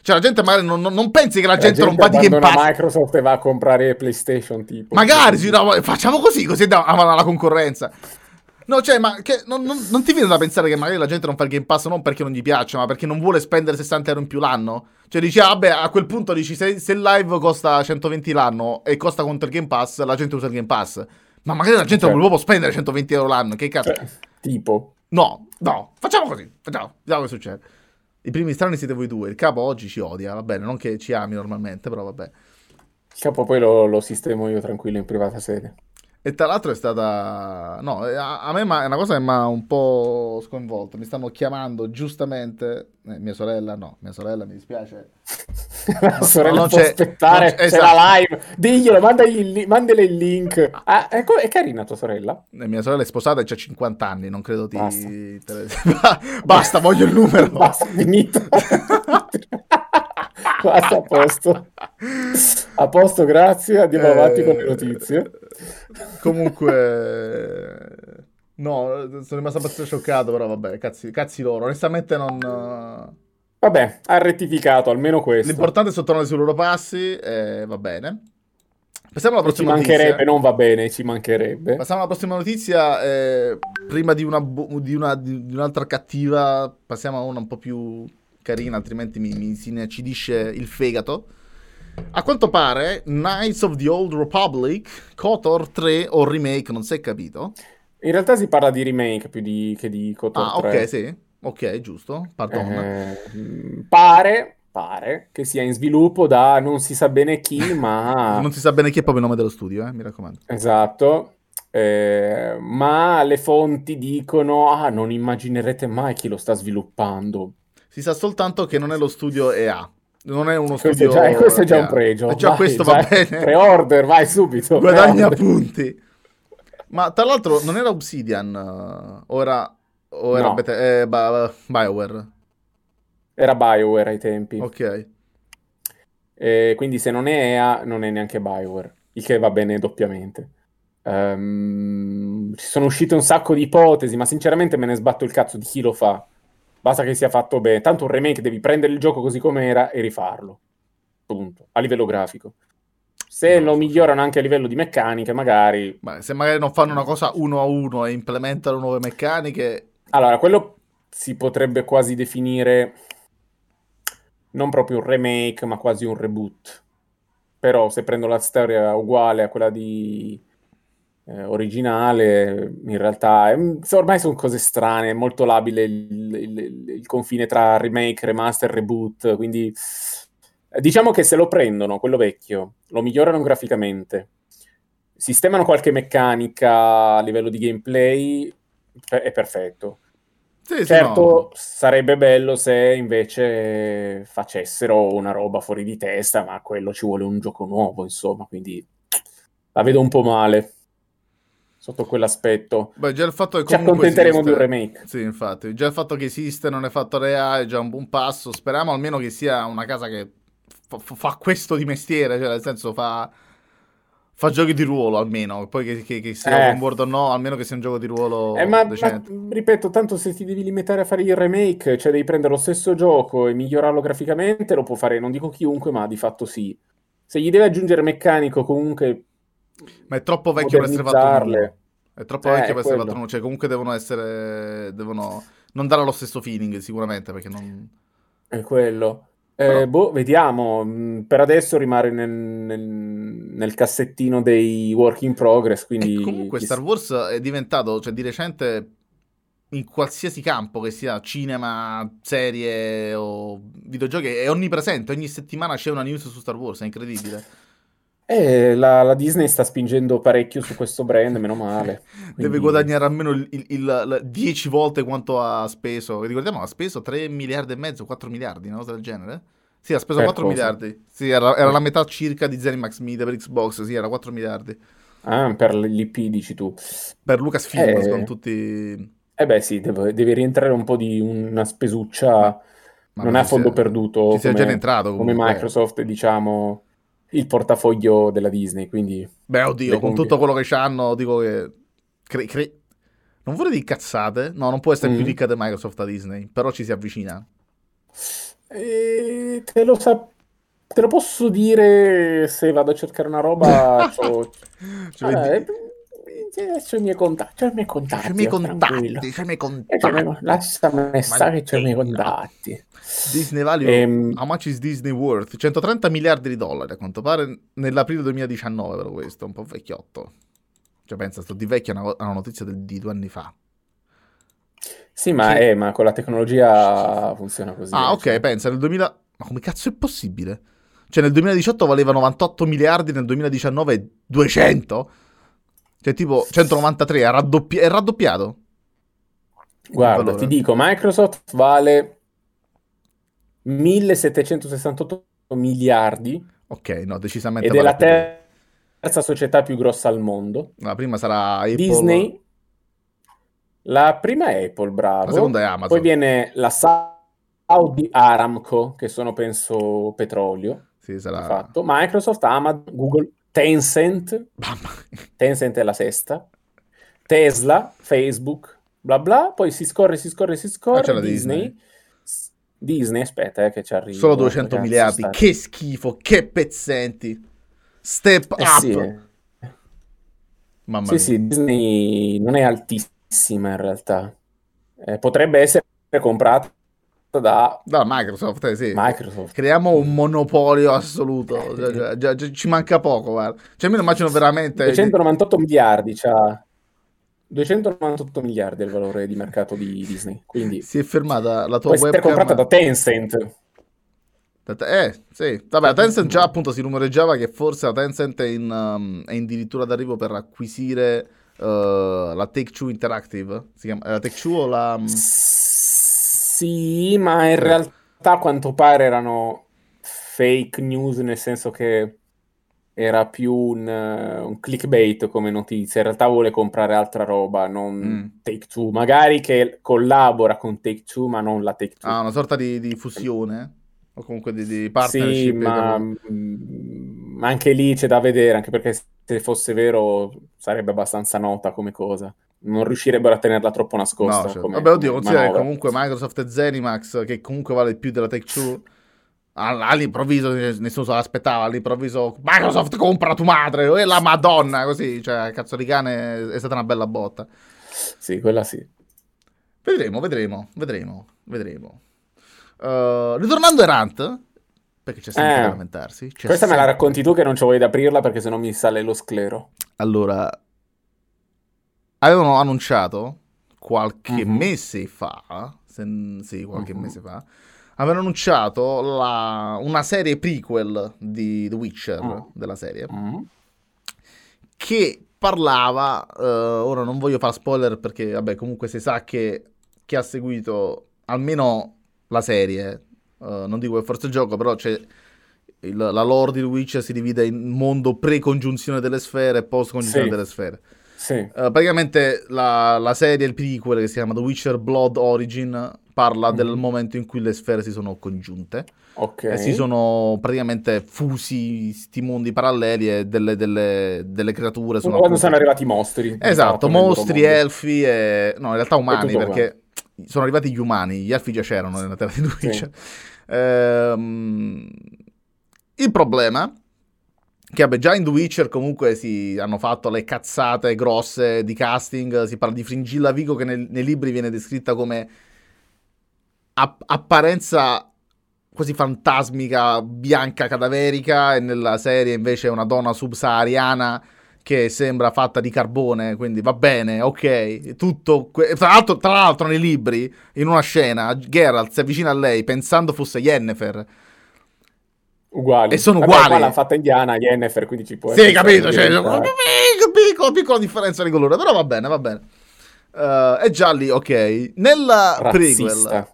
Cioè la gente magari non pensi che la gente non va di Game Pass, Microsoft e va a comprare PlayStation tipo. Magari sì, no, facciamo così amano la concorrenza. No, cioè, ma che non ti viene da pensare che magari la gente non fa il Game Pass non perché non gli piaccia, ma perché non vuole spendere €60 in più l'anno? Cioè dici, vabbè, a quel punto dici, se il live costa 120 l'anno e costa contro il Game Pass, la gente usa il Game Pass. Ma magari la gente non lo può spendere €120 l'anno, che cazzo? Tipo? No, facciamo così, vediamo che succede. I primi strani siete voi due, il capo oggi ci odia, va bene, non che ci ami normalmente, però vabbè. Il capo poi lo sistemo io tranquillo in privata sede. E tra l'altro è stata... No, a me è una cosa che mi ha un po' sconvolto. Mi stanno chiamando giustamente... mia sorella, mi dispiace. La sorella può aspettare, c'è esatto. La live. Diglielo, mandale il link. Ah, ecco, è carina tua sorella? Mia sorella è sposata e c'ha 50 anni, non credo ti... Basta, voglio il numero. Basta, finito. Basta, a posto. A posto, grazie, andiamo avanti con le notizie. Comunque, no, sono rimasto abbastanza scioccato, però vabbè, cazzi loro. Onestamente non... Vabbè, ha rettificato, almeno questo. L'importante è sottolinea sui loro passi, va bene. Passiamo alla prossima notizia. Ci mancherebbe. Passiamo alla prossima notizia, prima di un'altra cattiva, passiamo a una un po' più... carina, altrimenti mi si inacidisce il fegato. A quanto pare Knights of the Old Republic KOTOR 3 o remake, non si è capito. In realtà si parla di remake più che di KOTOR 3. Ah, ok, sì. Ok, giusto. Pardonna. Pare che sia in sviluppo da non si sa bene chi, ma... non si sa bene chi è proprio il nome dello studio, mi raccomando. Esatto. Ma le fonti dicono, non immaginerete mai chi lo sta sviluppando. Si sa soltanto che non è lo studio EA, non è uno studio... Questo è già un pregio. E già vai, questo va bene. Pre-order, vai subito. Guadagna punti. Ma tra l'altro non era Obsidian, o era no. Bioware? Era Bioware ai tempi. Ok. Quindi se non è EA, non è neanche Bioware, il che va bene doppiamente. Ci sono uscite un sacco di ipotesi, ma sinceramente me ne sbatto il cazzo di chi lo fa. Basta che sia fatto bene. Tanto un remake devi prendere il gioco così com'era e rifarlo. Punto. A livello grafico. Se lo migliorano anche a livello di meccaniche, magari... Ma se magari non fanno una cosa 1-1 e implementano nuove meccaniche... Allora, quello si potrebbe quasi definire... non proprio un remake, ma quasi un reboot. Però se prendo la storia uguale a quella di... originale, in realtà ormai sono cose strane, è molto labile il confine tra remake, remaster, reboot, quindi diciamo che se lo prendono quello vecchio, lo migliorano graficamente, sistemano qualche meccanica a livello di gameplay, è perfetto. Sì, certo, sarebbe bello se invece facessero una roba fuori di testa, ma quello ci vuole un gioco nuovo, insomma, quindi la vedo un po' male sotto quell'aspetto. Beh, già il fatto che comunque ci accontenteremo esiste, di un remake. Sì, infatti. Già il fatto che esiste, non è fatto reale, è già un buon passo. Speriamo almeno che sia una casa che fa questo di mestiere, cioè nel senso fa giochi di ruolo almeno. Poi che sia on board o no, almeno che sia un gioco di ruolo decente. Ma, ripeto, tanto se ti devi limitare a fare il remake, cioè devi prendere lo stesso gioco e migliorarlo graficamente, lo può fare, non dico chiunque, ma di fatto sì. Se gli deve aggiungere meccanico comunque... Ma è troppo vecchio per essere fatto uno. È troppo vecchio per essere fatto uno. Cioè, comunque devono non dare lo stesso feeling, sicuramente, perché non... È quello. Però... vediamo. Per adesso rimane nel cassettino dei work in progress, quindi... E comunque Star Wars è diventato, cioè, di recente, in qualsiasi campo, che sia cinema, serie o videogiochi, è onnipresente. Ogni settimana c'è una news su Star Wars, è incredibile. La Disney sta spingendo parecchio su questo brand, meno male. Quindi... deve guadagnare almeno il 10 volte quanto ha speso. Ricordiamo, ha speso 3 miliardi e mezzo, 4 miliardi, una cosa del genere? Sì, ha speso per 4 cosa? Miliardi. Sì, era la metà circa di Zenimax Media per Xbox, sì, era 4 miliardi. Ah, per l'IP dici tu. Per Lucasfilm, sono tutti... beh sì, deve rientrare un po' di una spesuccia, ma non ha fondo perduto come, già entrato, come Microsoft, diciamo... il portafoglio della Disney, quindi... Beh, oddio, con tutto quello che c'hanno, dico che... non vorrei dire cazzate, no, non può essere più ricca di Microsoft a Disney, però ci si avvicina. Te lo posso dire se vado a cercare una roba... c'ho i miei contatti, Lasciami stare, c'ho i miei contatti. Disney Value, how much is Disney worth? 130 miliardi di dollari, a quanto pare, nell'aprile 2019, però questo è un po' vecchiotto. Cioè, pensa, sto di vecchio a una notizia di 2 anni fa. Sì, ma con la tecnologia funziona così. Ah, cioè. Ok, pensa, nel 2000... Ma come cazzo è possibile? Cioè, nel 2018 valeva 98 miliardi, nel 2019 200? Cioè, tipo, 193, è raddoppiato. Guarda, valore. Ti dico, Microsoft vale... 1.768 miliardi. Ok, no, decisamente. Ed è la terza società più grossa al mondo. La prima sarà Apple. Disney. La prima è Apple, bravo. La seconda è Amazon. Poi viene la Saudi Aramco, che sono, penso, petrolio. Sì, sarà. Fatto. Microsoft, Amazon, Google, Tencent. Tencent è la sesta. Tesla, Facebook, bla bla. Poi si scorre. C'è la Disney, aspetta, che ci arriva. Solo 200 miliardi, che schifo, che pezzenti. Step up. Sì. Mamma mia. Sì, Disney non è altissima in realtà. Potrebbe essere comprata da Microsoft, sì. Microsoft. Creiamo un monopolio assoluto. Già, ci manca poco, guarda. Cioè, me lo immagino veramente 298 miliardi, c'ha 298 miliardi è il valore di mercato di Disney, quindi... Si è fermata la tua webcam... Può essere comprata da Tencent. Sì. Vabbè, Tencent già appunto si rumoreggiava che forse la Tencent è in dirittura d'arrivo per acquisire la Take-Two Interactive. Si chiama la Take-Two o la... Sì, ma in realtà a quanto pare erano fake news, nel senso che... era più un clickbait come notizia. In realtà vuole comprare altra roba, non Take-Two. Magari che collabora con Take-Two, ma non la Take-Two. Ah, una sorta di fusione? O comunque di partnership? Sì, ma anche lì c'è da vedere, anche perché se fosse vero sarebbe abbastanza nota come cosa. Non riuscirebbero a tenerla troppo nascosta. No, certo. Vabbè, oddio, considera che comunque Microsoft e Zenimax, che comunque vale più della Take-Two... all'improvviso nessuno se l'aspettava, all'improvviso Microsoft compra tua madre e la Madonna, così, cioè, cazzo di cane, è stata una bella botta. Sì, quella sì. Vedremo. Ritornando a Rant, perché c'è sempre da lamentarsi. Questa me la racconti tu, che non ci voglio aprirla perché sennò mi sale lo sclero. Allora, avevano annunciato qualche mese fa, mese fa avevano annunciato una serie prequel di The Witcher, della serie, che parlava, ora non voglio fare spoiler perché vabbè comunque si sa che chi ha seguito almeno la serie, non dico che forse il gioco, però c'è la lore di The Witcher si divide in mondo pre-congiunzione delle sfere e post-congiunzione delle sfere. Sì. Praticamente la serie, il prequel, che si chiama The Witcher Blood Origin, parla del momento in cui le sfere si sono congiunte, e si sono praticamente fusi sti mondi paralleli e delle creature. Sono quando sono arrivati i mostri. Esatto, mostri, elfi e... no, in realtà umani, perché sono arrivati gli umani, gli elfi già c'erano nella terra di The Witcher. Il problema... che vabbè, già in The Witcher comunque si hanno fatto le cazzate grosse di casting. Si parla di Fringilla Vigo, che nei libri viene descritta come apparenza quasi fantasmica, bianca, cadaverica, e nella serie invece è una donna subsahariana che sembra fatta di carbone, quindi va bene, ok. Tutto tra l'altro nei libri, in una scena, Geralt si avvicina a lei pensando fosse Yennefer. uguali. E sono uguali. Vabbè, qua l'hanno fatta indiana, Yennefer, quindi ci può essere. Sì, capito, cioè, piccola differenza di colore, però va bene, va bene. È gialli, ok. Nella prequel...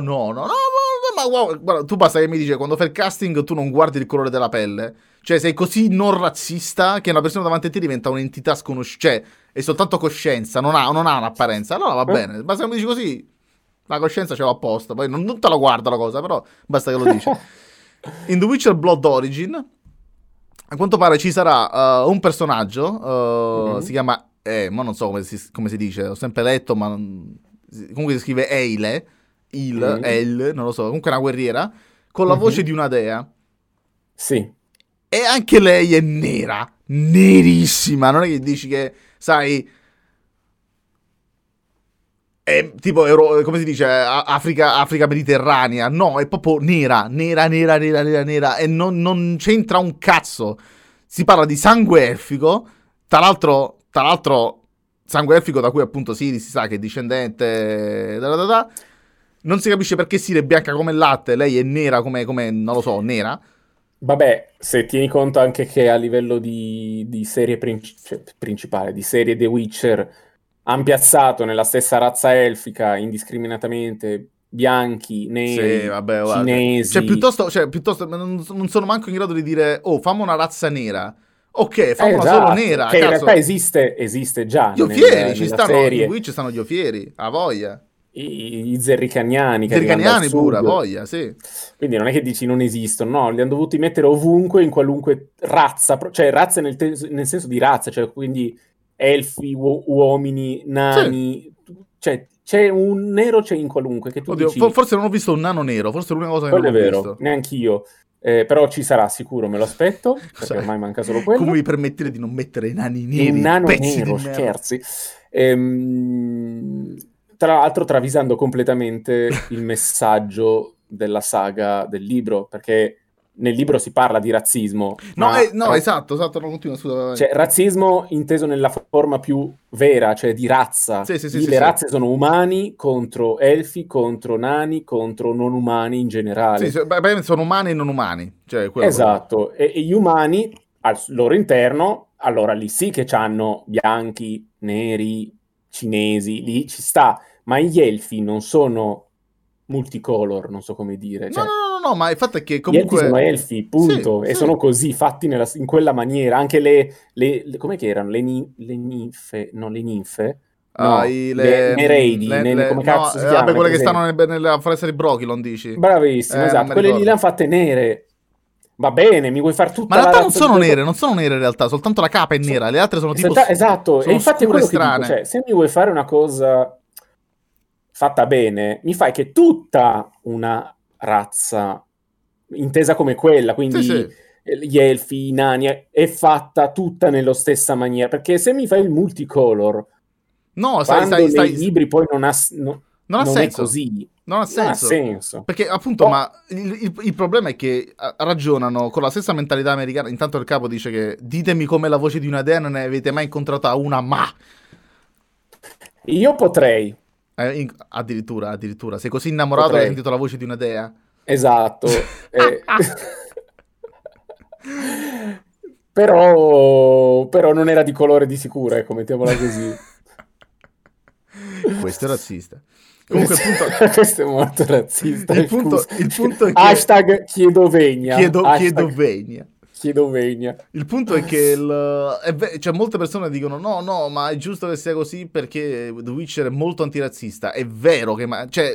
No, ma guarda, tu basta che mi dici, quando fai il casting tu non guardi il colore della pelle. Cioè, sei così non razzista che una persona davanti a te diventa un'entità sconosciuta. Cioè, è soltanto coscienza, non ha un'apparenza. Allora va bene, basta che mi dici così, la coscienza ce l'ho apposta. Poi non te la guarda la cosa, però basta che lo dici. In The Witcher Blood Origin, a quanto pare ci sarà un personaggio, si chiama... ma non so come si dice, ho sempre letto, ma... Comunque si scrive Eile, non lo so, comunque è una guerriera, con la voce di una dea. Sì. E anche lei è nera, nerissima, non è che dici che, sai... È tipo, come si dice, Africa mediterranea, no, è proprio nera, e non c'entra un cazzo. Si parla di sangue elfico, tra l'altro sangue elfico da cui appunto Siri si sa che è discendente, non si capisce perché Siri è bianca come il latte, lei è nera come non lo so, nera. Vabbè, se tieni conto anche che a livello di serie principale, di serie The Witcher, hanno piazzato nella stessa razza elfica indiscriminatamente bianchi, neri, sì, vabbè, cinesi. Cioè, piuttosto non sono manco in grado di dire, oh, fammi una razza nera. Ok, fammola solo nera. Che in realtà esiste già. Gli ofieri, ci stanno, serie. Qui ci stanno gli ofieri, a voglia. I zerricaniani. Zerricaniani pure, a voglia, sì. Quindi non è che dici non esistono, no, li hanno dovuti mettere ovunque, in qualunque razza. Cioè razze nel senso di razza, cioè quindi... elfi, uomini, nani, sì. Cioè c'è un nero, c'è in qualunque che tu dici... Forse non ho visto un nano nero, forse è l'unica cosa che quello non ho visto. Quello è vero, neanch'io, però ci sarà sicuro, me lo aspetto, perché ormai manca solo quello. Come vi permettere di non mettere i nani neri? Un nano nero, scherzi. Tra l'altro travisando completamente il messaggio della saga del libro, perché... Nel libro si parla di razzismo. Esatto, non continua, scusa. Cioè, razzismo inteso nella forma più vera, cioè di razza. Sì, le razze sono umani contro elfi, contro nani, contro non umani in generale. Sì, sono umani e non umani. Cioè, esatto, e gli umani al loro interno, allora lì sì che c'hanno bianchi, neri, cinesi, lì ci sta. Ma gli elfi non sono multicolor, non so come dire. Cioè, no, ma il fatto è che comunque... Gli elfi sono elfi, punto. Sì, e sì. Sono così, fatti in quella maniera. Anche le come che erano? Le ninfe? No, le nereidi, come cazzo si chiama? Quelle che stanno nella foresta di Brokilon, dici? Bravissimo, esatto. Quelle lì le hanno fatte nere. Va bene, mi vuoi far tutta... Ma in realtà non sono nere, in realtà. Soltanto la capa è nera, le altre sono tipo... Esatto, sono e infatti è quello strane. Che dico, cioè, se mi vuoi fare una cosa... fatta bene, mi fai che tutta una razza intesa come quella, quindi sì. Gli elfi, i nani, è fatta tutta nello stessa maniera, perché se mi fai il multicolor, no, nei libri poi non ha senso. È così. Non ha senso. Perché appunto, ma il problema è che ragionano con la stessa mentalità americana. Intanto il capo dice che ditemi come la voce di una dea, non ne avete mai incontrata una, ma... Io potrei... Addirittura sei così innamorato che hai sentito la voce di una dea, esatto. Però non era di colore di sicuro, mettiamola così. Questo è razzista. Comunque questo è molto razzista. Il punto è che hashtag chiedo venia. Il punto è che cioè, molte persone dicono no, ma è giusto che sia così perché The Witcher è molto antirazzista. È vero che cioè,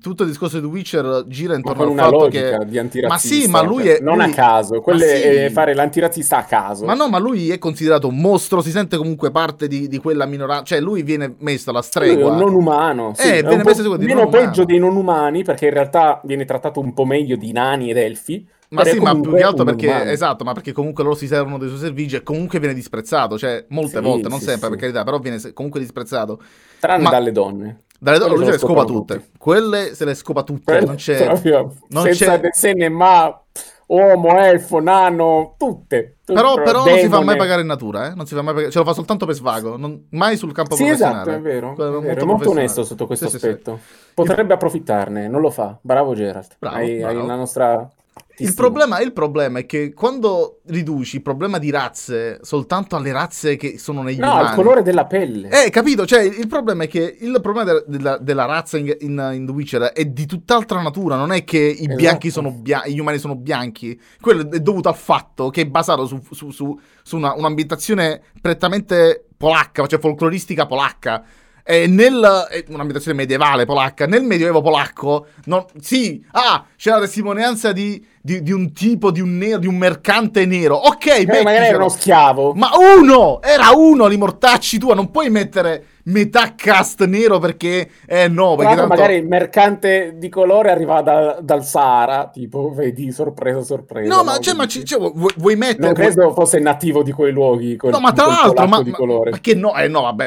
tutto il discorso di The Witcher gira intorno al fatto che di antirazzista. Ma sì, ma lui è non a caso, quello è fare l'antirazzista a caso. Ma no, ma lui è considerato un mostro, si sente comunque parte di quella minoranza, cioè lui viene messo alla stregua. Lui è un non umano, sì, è viene messo meno peggio dei non umani, perché in realtà viene trattato un po' meglio di nani ed elfi. Ma sì, ma più che altro perché umano. Esatto, ma perché comunque loro si servono dei suoi servizi e comunque viene disprezzato, cioè molte volte, non sempre per carità, però viene comunque disprezzato. Tranne dalle donne. Dalle donne lui se le scopa tutte. Quelle se le scopa tutte, non c'è senza se ne ma uomo, elfo, nano, tutte. Però non si fa mai pagare in natura, non si fa mai pagare, ce lo fa soltanto per svago, mai sul campo professionale. Sì, esatto, è vero, molto onesto sotto questo aspetto. Potrebbe approfittarne, non lo fa. Bravo Geralt. Hai la nostra Il problema è che quando riduci il problema di razze soltanto alle razze che sono negli umani... No, al colore della pelle. Capito? Cioè, il problema è che il problema della razza in The Witcher è di tutt'altra natura. Non è che bianchi sono bianchi, gli umani sono bianchi. Quello è dovuto al fatto che è basato su un'ambientazione prettamente polacca, cioè folcloristica polacca. Un'ambientazione medievale polacca, nel medioevo polacco, c'è la testimonianza di un tipo, di un nero, di un mercante nero. Ok, magari era uno schiavo. Ma uno, li mortacci tua, non puoi mettere metà cast nero perché no, perché tanto... magari il mercante di colore arriva dal Sahara, tipo, vedi, sorpresa. No, vuoi mettere... Non credo fosse nativo di quei luoghi. No, ma tra l'altro,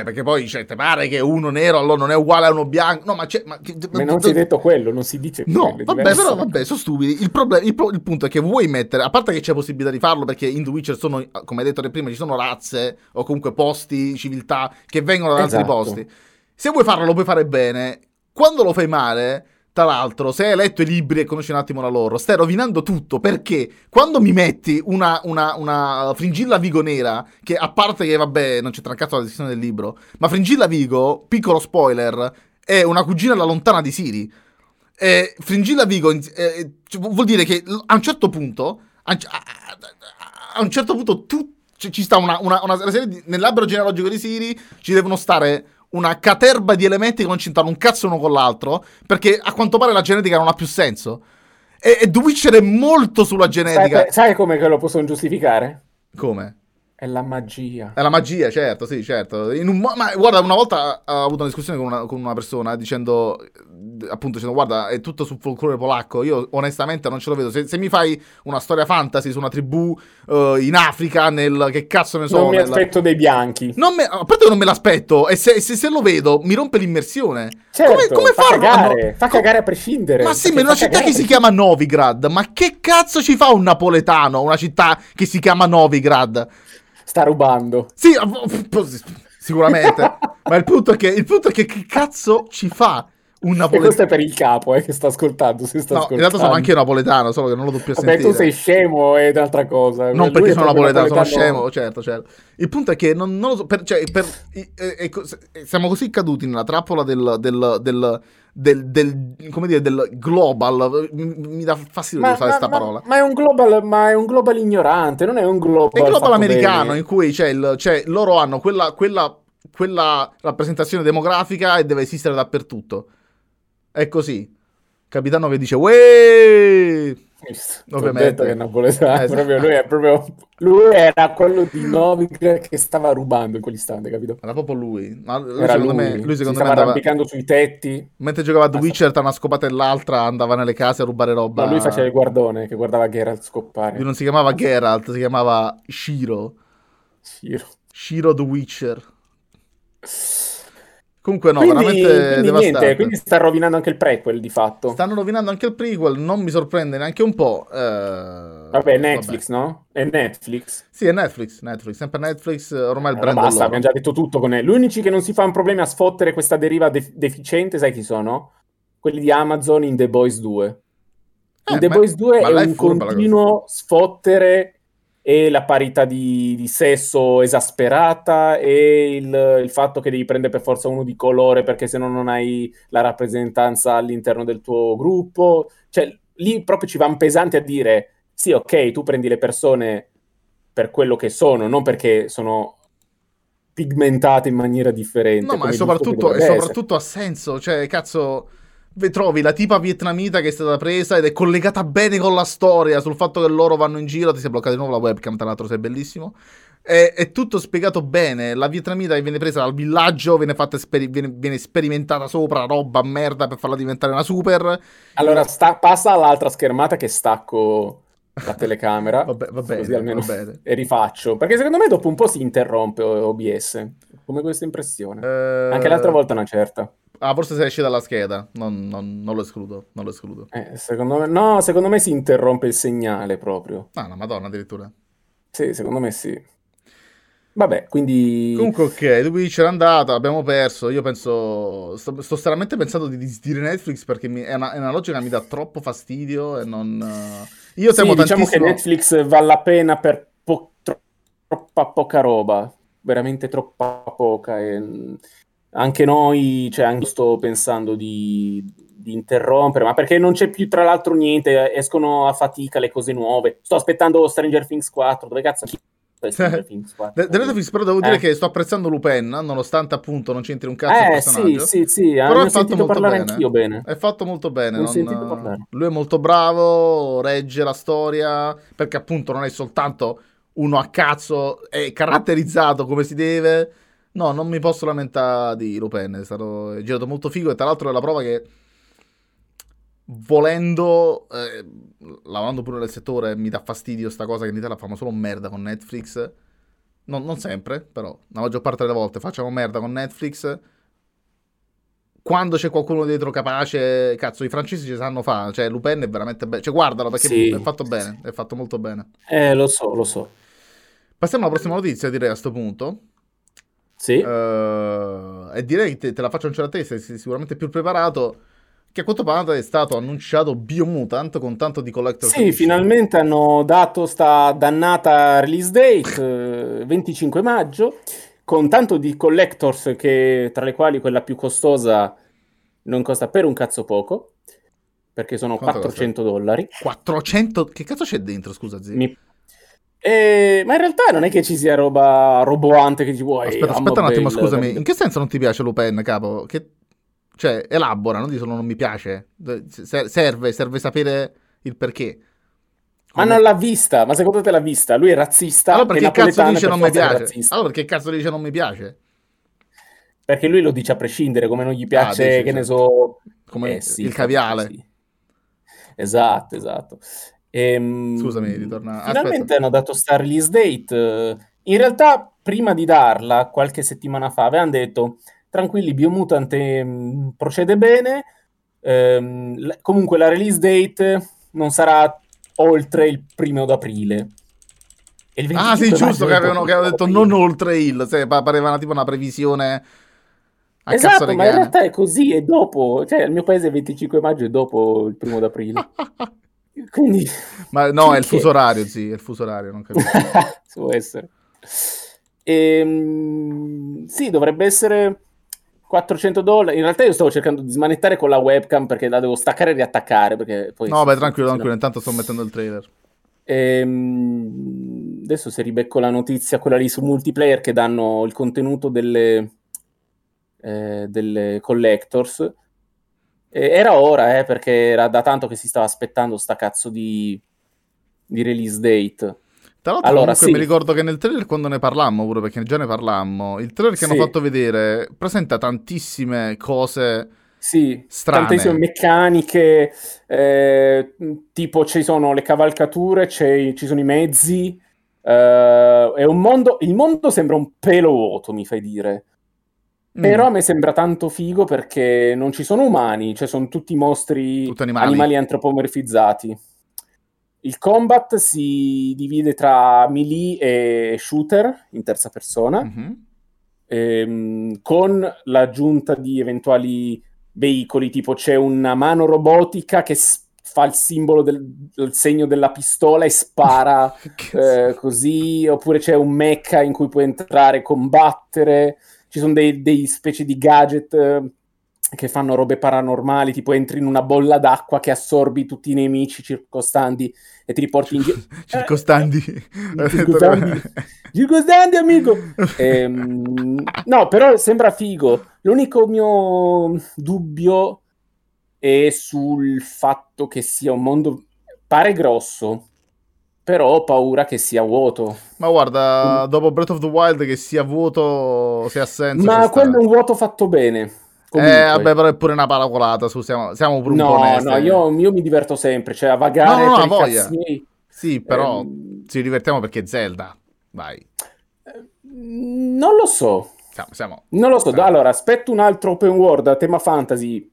perché poi, cioè, te pare che uno nero allora non è uguale a uno bianco? No, ma non si è detto quello, non si dice quello. No, vabbè, sono stupidi. Il punto è che vuoi mettere, a parte che c'è possibilità di farlo, perché in The Witcher sono, come hai detto prima, ci sono razze o comunque posti, civiltà che vengono da altri posti. Se vuoi farlo, lo puoi fare bene. Quando lo fai male, tra l'altro, se hai letto i libri e conosci un attimo la loro, stai rovinando tutto, perché quando mi metti una Fringilla Vigo nera, che a parte che vabbè non c'è trancato la descrizione del libro, ma Fringilla Vigo, piccolo spoiler, è una cugina alla lontana di Siri. Fringilla Vigo vuol dire che a un certo punto tu, ci sta una serie nell'albero genealogico di Siri ci devono stare una caterba di elementi che non c'entrano un cazzo uno con l'altro, perché a quanto pare la genetica non ha più senso, e The Witcher è molto sulla genetica. Sai come che lo possono giustificare? Come? È la magia, certo. Ma guarda, una volta ho avuto una discussione con una persona dicendo, guarda, è tutto sul folklore polacco, io onestamente non ce lo vedo. Se mi fai una storia fantasy su una tribù in Africa, che cazzo ne so... Non mi aspetto dei bianchi. A parte che non me l'aspetto, e se lo vedo mi rompe l'immersione. Certo, come fa farlo? Fa cagare a prescindere. Ma sì, ma in una città che si chiama Novigrad, ma che cazzo ci fa un napoletano, una città che si chiama Novigrad? Sta rubando. Sì, sicuramente. Ma il punto è che cazzo ci fa un napoletano? E questo è per il capo che sta ascoltando. In realtà sono anche io napoletano, solo che non lo do più a sentire. Tu sei scemo è un'altra cosa. Non perché sono napoletano, sono scemo, certo. Il punto è che non lo so. Siamo così caduti nella trappola del global. Mi dà fastidio usare questa parola. Ma è un global ignorante, non è un global. È il global americano bene. In cui loro hanno quella rappresentazione demografica e deve esistere dappertutto. È così. Capitano che dice "Ueeeh!" Ovviamente detto che è napoletano, proprio lui era quello di Novigrad che stava rubando in quell'istante, capito? Era proprio lui. Lui secondo me stava arrampicando sui tetti. Mentre giocava a The Witcher tra una scopata e l'altra andava nelle case a rubare roba. Ma lui faceva il guardone che guardava Geralt scoppare. Lui non si chiamava Geralt, si chiamava Shiro. Shiro The Witcher. Comunque no, veramente devastante. Quindi sta rovinando anche il prequel, di fatto. Stanno rovinando anche il prequel, non mi sorprende neanche un po'. Vabbè, Netflix, no? È Netflix. Sì, è Netflix, sempre Netflix, ormai il brand basta, loro. Abbiamo già detto tutto con l'unici che non si fa un problema a sfottere questa deriva deficiente, sai chi sono? Quelli di Amazon in The Boys 2. Boys 2 è un continuo sfottere... e la parità di sesso esasperata e il fatto che devi prendere per forza uno di colore perché se no non hai la rappresentanza all'interno del tuo gruppo. Cioè lì proprio ci van pesanti a dire sì, ok, tu prendi le persone per quello che sono, non perché sono pigmentate in maniera differente. No, ma soprattutto ha senso, cioè cazzo... trovi la tipa vietnamita che è stata presa ed è collegata bene con la storia sul fatto che loro vanno in giro, ti si è bloccata di nuovo la webcam, tra l'altro sei bellissimo, è tutto spiegato bene, la vietnamita che viene presa dal villaggio viene fatta viene sperimentata sopra roba merda per farla diventare una super. Allora passa all'altra schermata che stacco la telecamera. Va bene. E rifaccio, perché secondo me dopo un po' si interrompe OBS, come questa impressione anche l'altra volta una certa. Ah, forse se esce dalla scheda, non lo escludo. Secondo me si interrompe il segnale proprio. Ah, la Madonna addirittura. Sì, secondo me sì. Vabbè, quindi... Comunque ok, lui ce l'è andata, abbiamo perso, io penso... Sto stranamente pensando di disdire Netflix perché è una logica che mi dà troppo fastidio e non... Io temo tantissimo... diciamo che Netflix vale la pena per troppa poca roba, veramente troppa poca. E anche noi, cioè anche sto pensando di interrompere, ma perché non c'è più tra l'altro niente, escono a fatica le cose nuove. Sto aspettando Stranger Things 4, dove cazzo... Stranger Things, però devo dire che sto apprezzando Lupin, nonostante appunto non c'entri un cazzo il personaggio. Sì, però è fatto molto bene. Anch'io bene. È fatto molto bene. Lui è molto bravo, regge la storia, perché appunto non è soltanto uno a cazzo, è caratterizzato come si deve. No, non mi posso lamentare di Lupin, è girato molto figo e tra l'altro è la prova che volendo, lavorando pure nel settore, mi dà fastidio sta cosa che in Italia fanno solo merda con Netflix. Non sempre, però la maggior parte delle volte facciamo merda con Netflix. Quando c'è qualcuno dietro capace, cazzo, i francesi ci sanno fa. Cioè, Lupin è veramente bello. Cioè, guardalo perché è fatto bene, è fatto molto bene. Lo so. Passiamo alla prossima notizia, direi a sto punto. Sì. E direi che te la faccio ancora a te, sei sicuramente più preparato. Che a quanto pare è stato annunciato Biomutant con tanto di collector. Sì, finalmente hanno dato sta dannata release date, 25 maggio, con tanto di collectors che, tra le quali quella più costosa non costa per un cazzo poco, perché sono $400. 400? Che cazzo c'è dentro, scusa, zio? Ma in realtà non è che ci sia roba roboante che ci vuoi. Aspetta un attimo, scusami, in che senso non ti piace Lupin, capo? Che... Cioè, elabora, non di solo non mi piace. Serve sapere il perché. Come... Ma non l'ha vista, ma secondo te l'ha vista? Lui è razzista. Allora perché cazzo dice non mi piace? Perché lui lo dice a prescindere, come non gli piace, dice, che ne so... Come il caviale. Sì. Esatto. Scusami, ritorna... Finalmente hanno dato sta release date. In realtà, prima di darla, qualche settimana fa, avevano detto... Tranquilli, Biomutant procede bene, comunque la release date non sarà oltre il 1° d'aprile. E il sì, giusto, che avevano detto non oltre il, pareva tipo una previsione a cazzo regale. Esatto, ma in realtà è così, è dopo, cioè il mio paese è 25 maggio e dopo il 1° d'aprile. Quindi... Ma no, è il fuso orario, sì, è il fuso orario, non capisco. Può essere. Sì, dovrebbe essere... $400. In realtà io stavo cercando di smanettare con la webcam perché la devo staccare e riattaccare. Perché poi no, beh, tranquillo. Intanto sto mettendo il trailer. Adesso se ribecco la notizia, quella lì su multiplayer che danno il contenuto delle collectors. Era ora, perché era da tanto che si stava aspettando sta cazzo di release date. Tra l'altro comunque sì. Mi ricordo che nel trailer quando ne parlammo, pure perché già ne parlammo, il trailer che hanno fatto vedere presenta tantissime cose strane. Tantissime meccaniche, tipo ci sono le cavalcature, ci sono i mezzi, è un mondo, il mondo sembra un pelo vuoto, mi fai dire. Però a me sembra tanto figo perché non ci sono umani, cioè sono tutti mostri, tutti animali antropomorfizzati. Il combat si divide tra melee e shooter in terza persona, con l'aggiunta di eventuali veicoli, tipo c'è una mano robotica che fa il simbolo del segno della pistola e spara così, oppure c'è un mecha in cui puoi entrare e combattere, ci sono dei specie di gadget... che fanno robe paranormali, tipo entri in una bolla d'acqua che assorbi tutti i nemici circostanti e ti riporti indietro. Circostanti, amico! No, però sembra figo. L'unico mio dubbio è sul fatto che sia un mondo... Pare grosso, però ho paura che sia vuoto. Ma guarda, dopo Breath of the Wild che sia vuoto, se ha senso... Ma quello è un vuoto fatto bene. Comunque. Vabbè, però è pure una paracolata, siamo pure un po' onesti. No, io mi diverto sempre, cioè a vagare per voglia. Cazzini. Sì, però ci divertiamo perché Zelda, vai. Non lo so. Non lo so, allora, aspetto un altro open world a tema fantasy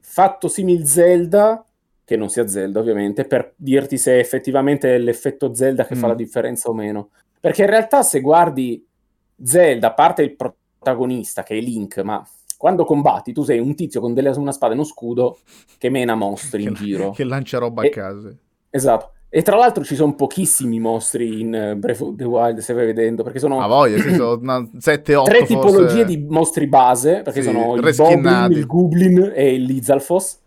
fatto simil Zelda, che non sia Zelda ovviamente, per dirti se effettivamente è l'effetto Zelda che fa la differenza o meno. Perché in realtà se guardi Zelda, a parte il protagonista che è Link, ma quando combatti tu sei un tizio con una spada e uno scudo che mena mostri in giro. Che lancia roba a casa. Esatto. E tra l'altro ci sono pochissimi mostri in Breath of the Wild, se vai vedendo, perché sono... sono 7-8 tre tipologie forse... di mostri base, perché sì, sono il Boblin, il Goblin e il Lizalfos.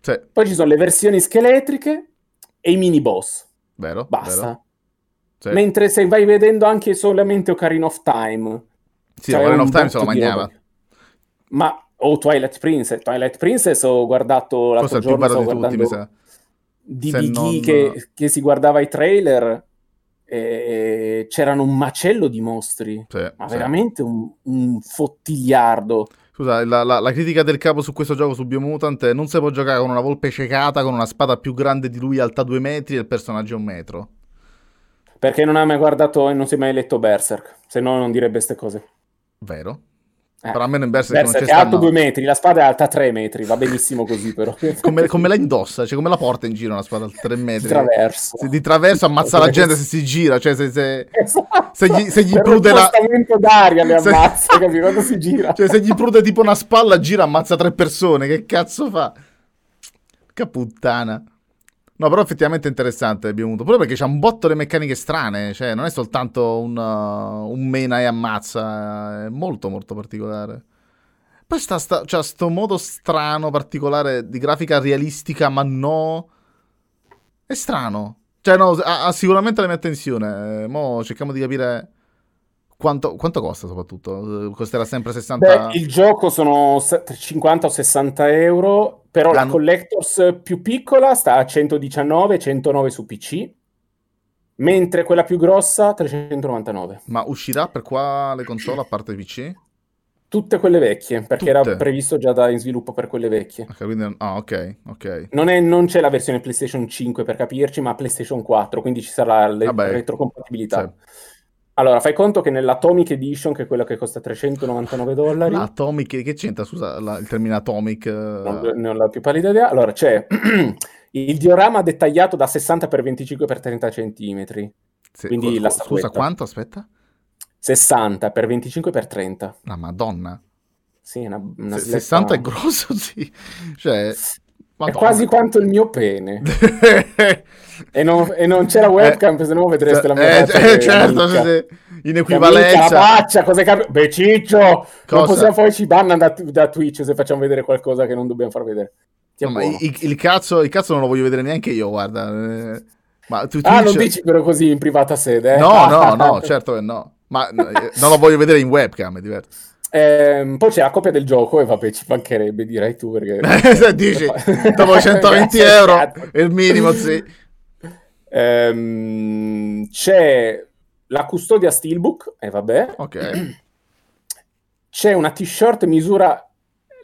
Sì. Poi ci sono le versioni scheletriche e i mini boss. Vero, basta. Vero. Sì. Mentre se vai vedendo anche solamente Ocarina of Time... Sì, cioè Ocarina of Time se lo mangiava. Ma... o Twilight Princess. Twilight Princess ho guardato la cosa più bella di tutti, mi sa. Di non... che si guardava i trailer, c'erano un macello di mostri, sì, ma sì, veramente un fottigliardo. Scusa, la critica del capo su questo gioco, su Biomutant, è non si può giocare con una volpe ciecata, con una spada più grande di lui alta 2 metri e il personaggio 1 metro. Perché non ha mai guardato e non si è mai letto Berserk, se no non direbbe queste cose. Vero? Però almeno in Berserk non c'è è alto 2 metri, la spada è alta 3 metri, va benissimo così però. come la indossa, cioè come la porta in giro una spada alta 3 metri? Di traverso ammazza la gente se si gira, cioè esatto. se gli prude la... d'aria le ammazza, capito? Quando si gira. Cioè se gli prude tipo una spalla gira, ammazza 3 persone, che cazzo fa? Che puttana. No, però effettivamente è interessante abbiamo avuto, proprio perché c'ha un botto di meccaniche strane, cioè non è soltanto un mena e ammazza, è molto molto particolare. Poi c'ha sto modo strano, particolare, di grafica realistica, ma no, è strano. Cioè no, ha sicuramente la mia attenzione, mo cerchiamo di capire... Quanto costa soprattutto? Costerà sempre 60? Beh, il gioco sono 50 o 60 euro, però la Collectors più piccola sta a 119, 109 su PC, mentre quella più grossa 399. Ma uscirà per quale console a parte PC? Tutte quelle vecchie, perché era previsto già in sviluppo per quelle vecchie. Okay, quindi, ok. Non c'è la versione PlayStation 5 per capirci, ma PlayStation 4, quindi ci sarà retrocompatibilità. Sì. Allora, fai conto che nell'Atomic Edition, che è quella che costa $399... L'Atomic, che c'entra? Scusa, il termine Atomic... Non ho la più pallida idea. Allora, c'è il diorama dettagliato da 60x25x30 cm. Se, quindi la statuetta. Scusa, quanto? Aspetta. 60x25x30. La madonna. Sì, una 60 è grosso, sì. Cioè... Madonna. È quasi quanto il mio pene. e non c'era webcam, se no vedreste la mia faccia. Certo, in equivalenza. Amica, la faccia, cosa cambia? Beh, Ciccio, non possiamo, poi ci banna da Twitch se facciamo vedere qualcosa che non dobbiamo far vedere. No, ma il cazzo non lo voglio vedere neanche io, guarda. Ma tu Twitch... non dici però così in privata sede, eh? No, certo che no. Ma non lo voglio vedere in webcam, è diverso. Poi c'è la copia del gioco e vabbè, ci mancherebbe, direi tu, perché se dici dopo 120 euro è il minimo, sì. C'è la custodia Steelbook e vabbè, ok. C'è una t-shirt misura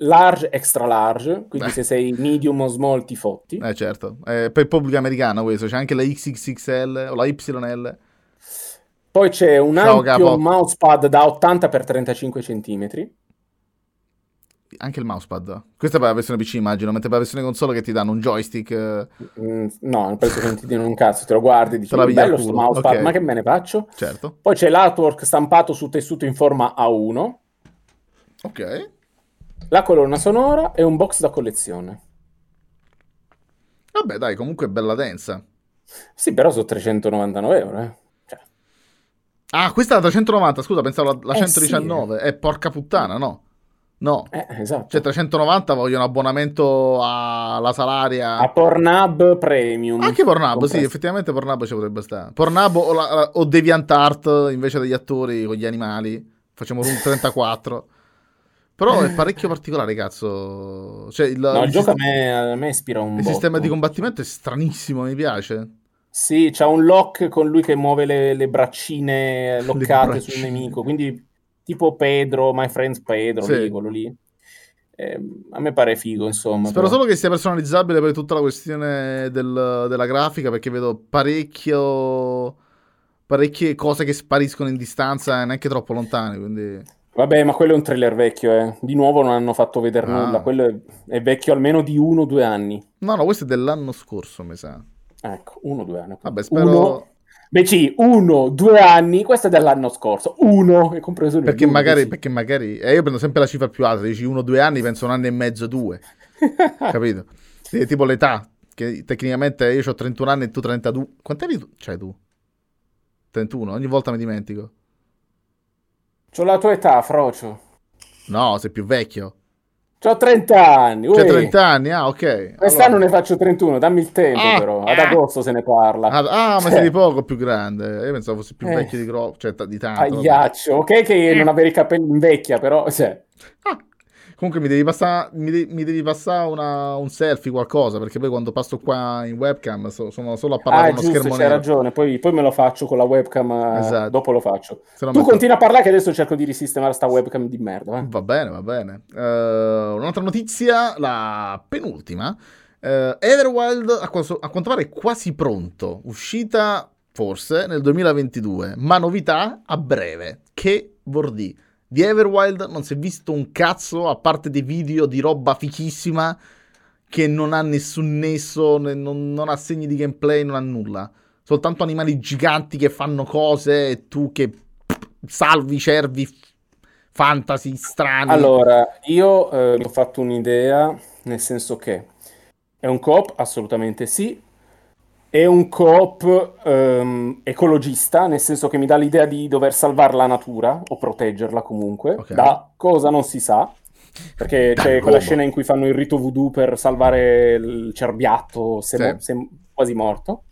large extra large, quindi se sei medium o small ti fotti, certo, per pubblico americano questo. C'è anche la XXXL o la YL. Poi c'è un ampio mousepad da 80x35 cm. Anche il mousepad. Questa è per la versione PC, immagino, mentre per la versione console che ti danno un joystick. No, penso che non ti diano un cazzo, te lo guardi e dici, bello sto mousepad, okay, ma che me ne faccio? Certo. Poi c'è l'artwork stampato su tessuto in forma A1. Ok. La colonna sonora e un box da collezione. Vabbè, dai, comunque è bella densa. Sì, però sono €399, Ah, questa è la 390, scusa, pensavo la 119. Sì. Porca puttana, no. Esatto. Cioè, 390 voglio un abbonamento alla salaria. A Pornhub Premium. Anche Pornhub, compresso. Sì, effettivamente Pornhub ci potrebbe stare. Pornhub o DeviantArt, invece degli attori con gli animali. Facciamo un 34. Però è parecchio particolare, cazzo. Cioè, il gioco a me ispira un po'. Il sistema di combattimento è stranissimo, mi piace. Sì, c'ha un lock con lui che muove le braccine loccate sul nemico, quindi tipo Pedro, My Friends Pedro, sì. Lì, quello lì. A me pare figo, insomma. Spero però solo che sia personalizzabile per tutta la questione della grafica, perché vedo parecchie cose che spariscono in distanza e neanche troppo lontane, quindi... Vabbè, ma quello è un trailer vecchio, Di nuovo non hanno fatto vedere nulla, quello è vecchio almeno di 1 o 2 anni. No, questo è dell'anno scorso, mi sa. Ecco, 1 o 2 anni. Vabbè, spero... Beh sì, 1, 2 anni, questa è dell'anno scorso, 1 è compreso nel perché 12. Perché magari, io prendo sempre la cifra più alta, dici 1, 2 anni, penso 1 anno e mezzo, 2, capito? Tipo l'età, che tecnicamente io ho 31 anni e tu 32, quanti anni c'hai tu? 31, ogni volta mi dimentico. C'ho la tua età, Frocio. No, sei più vecchio. C'ho 30 anni. C'è 30 anni, ah ok. Quest'anno allora ne faccio 31, dammi il tempo però, ad agosto se ne parla. Ma sei di poco più grande, io pensavo fossi più vecchio di grosso, cioè di tanto. Pagliaccio, ok che non avere i capelli invecchia però, cioè. Comunque mi devi passare un selfie, qualcosa, perché poi quando passo qua in webcam sono solo a parlare con uno schermo nero. C'hai ragione, poi me lo faccio con la webcam, esatto. Dopo lo faccio. Tu continua a parlare che adesso cerco di risistemare sta webcam di merda. Va bene, va bene. Un'altra notizia, la penultima. Everwild a quanto pare è quasi pronto, uscita forse nel 2022, ma novità a breve, che vuol dire? Di Everwild non si è visto un cazzo, a parte dei video di roba fichissima che non ha nessun nesso, non ha segni di gameplay, non ha nulla. Soltanto animali giganti che fanno cose e tu che salvi cervi fantasy strani. Allora, io mi ho fatto un'idea, nel senso che è un co-op, assolutamente sì. È un co-op ecologista, nel senso che mi dà l'idea di dover salvare la natura o proteggerla comunque, okay. Da cosa non si sa, perché c'è quella scena in cui fanno il rito voodoo per salvare il cerbiatto, se quasi morto.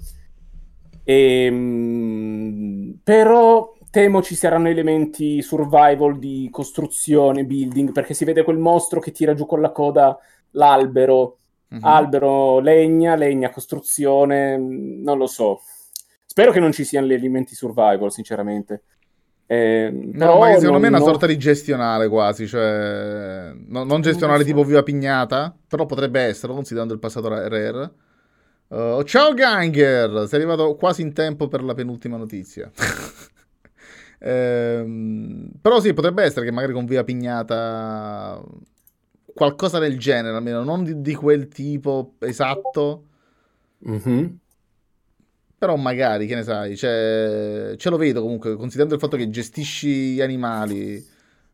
Però temo ci saranno elementi survival di costruzione, building, perché si vede quel mostro che tira giù con la coda l'albero. Mm-hmm. Albero, legna, costruzione, non lo so. Spero che non ci siano gli elementi survival, sinceramente. No, ma secondo me è una sorta di gestionale quasi, cioè non gestionale tipo Viva Pignata, però potrebbe essere, considerando il passato Rare. Ciao Ganger, sei arrivato quasi in tempo per la penultima notizia. Però sì, potrebbe essere che magari con Viva Pignata qualcosa del genere, almeno non di quel tipo esatto, mm-hmm. Però magari, che ne sai, cioè, ce lo vedo comunque, considerando il fatto che gestisci gli animali,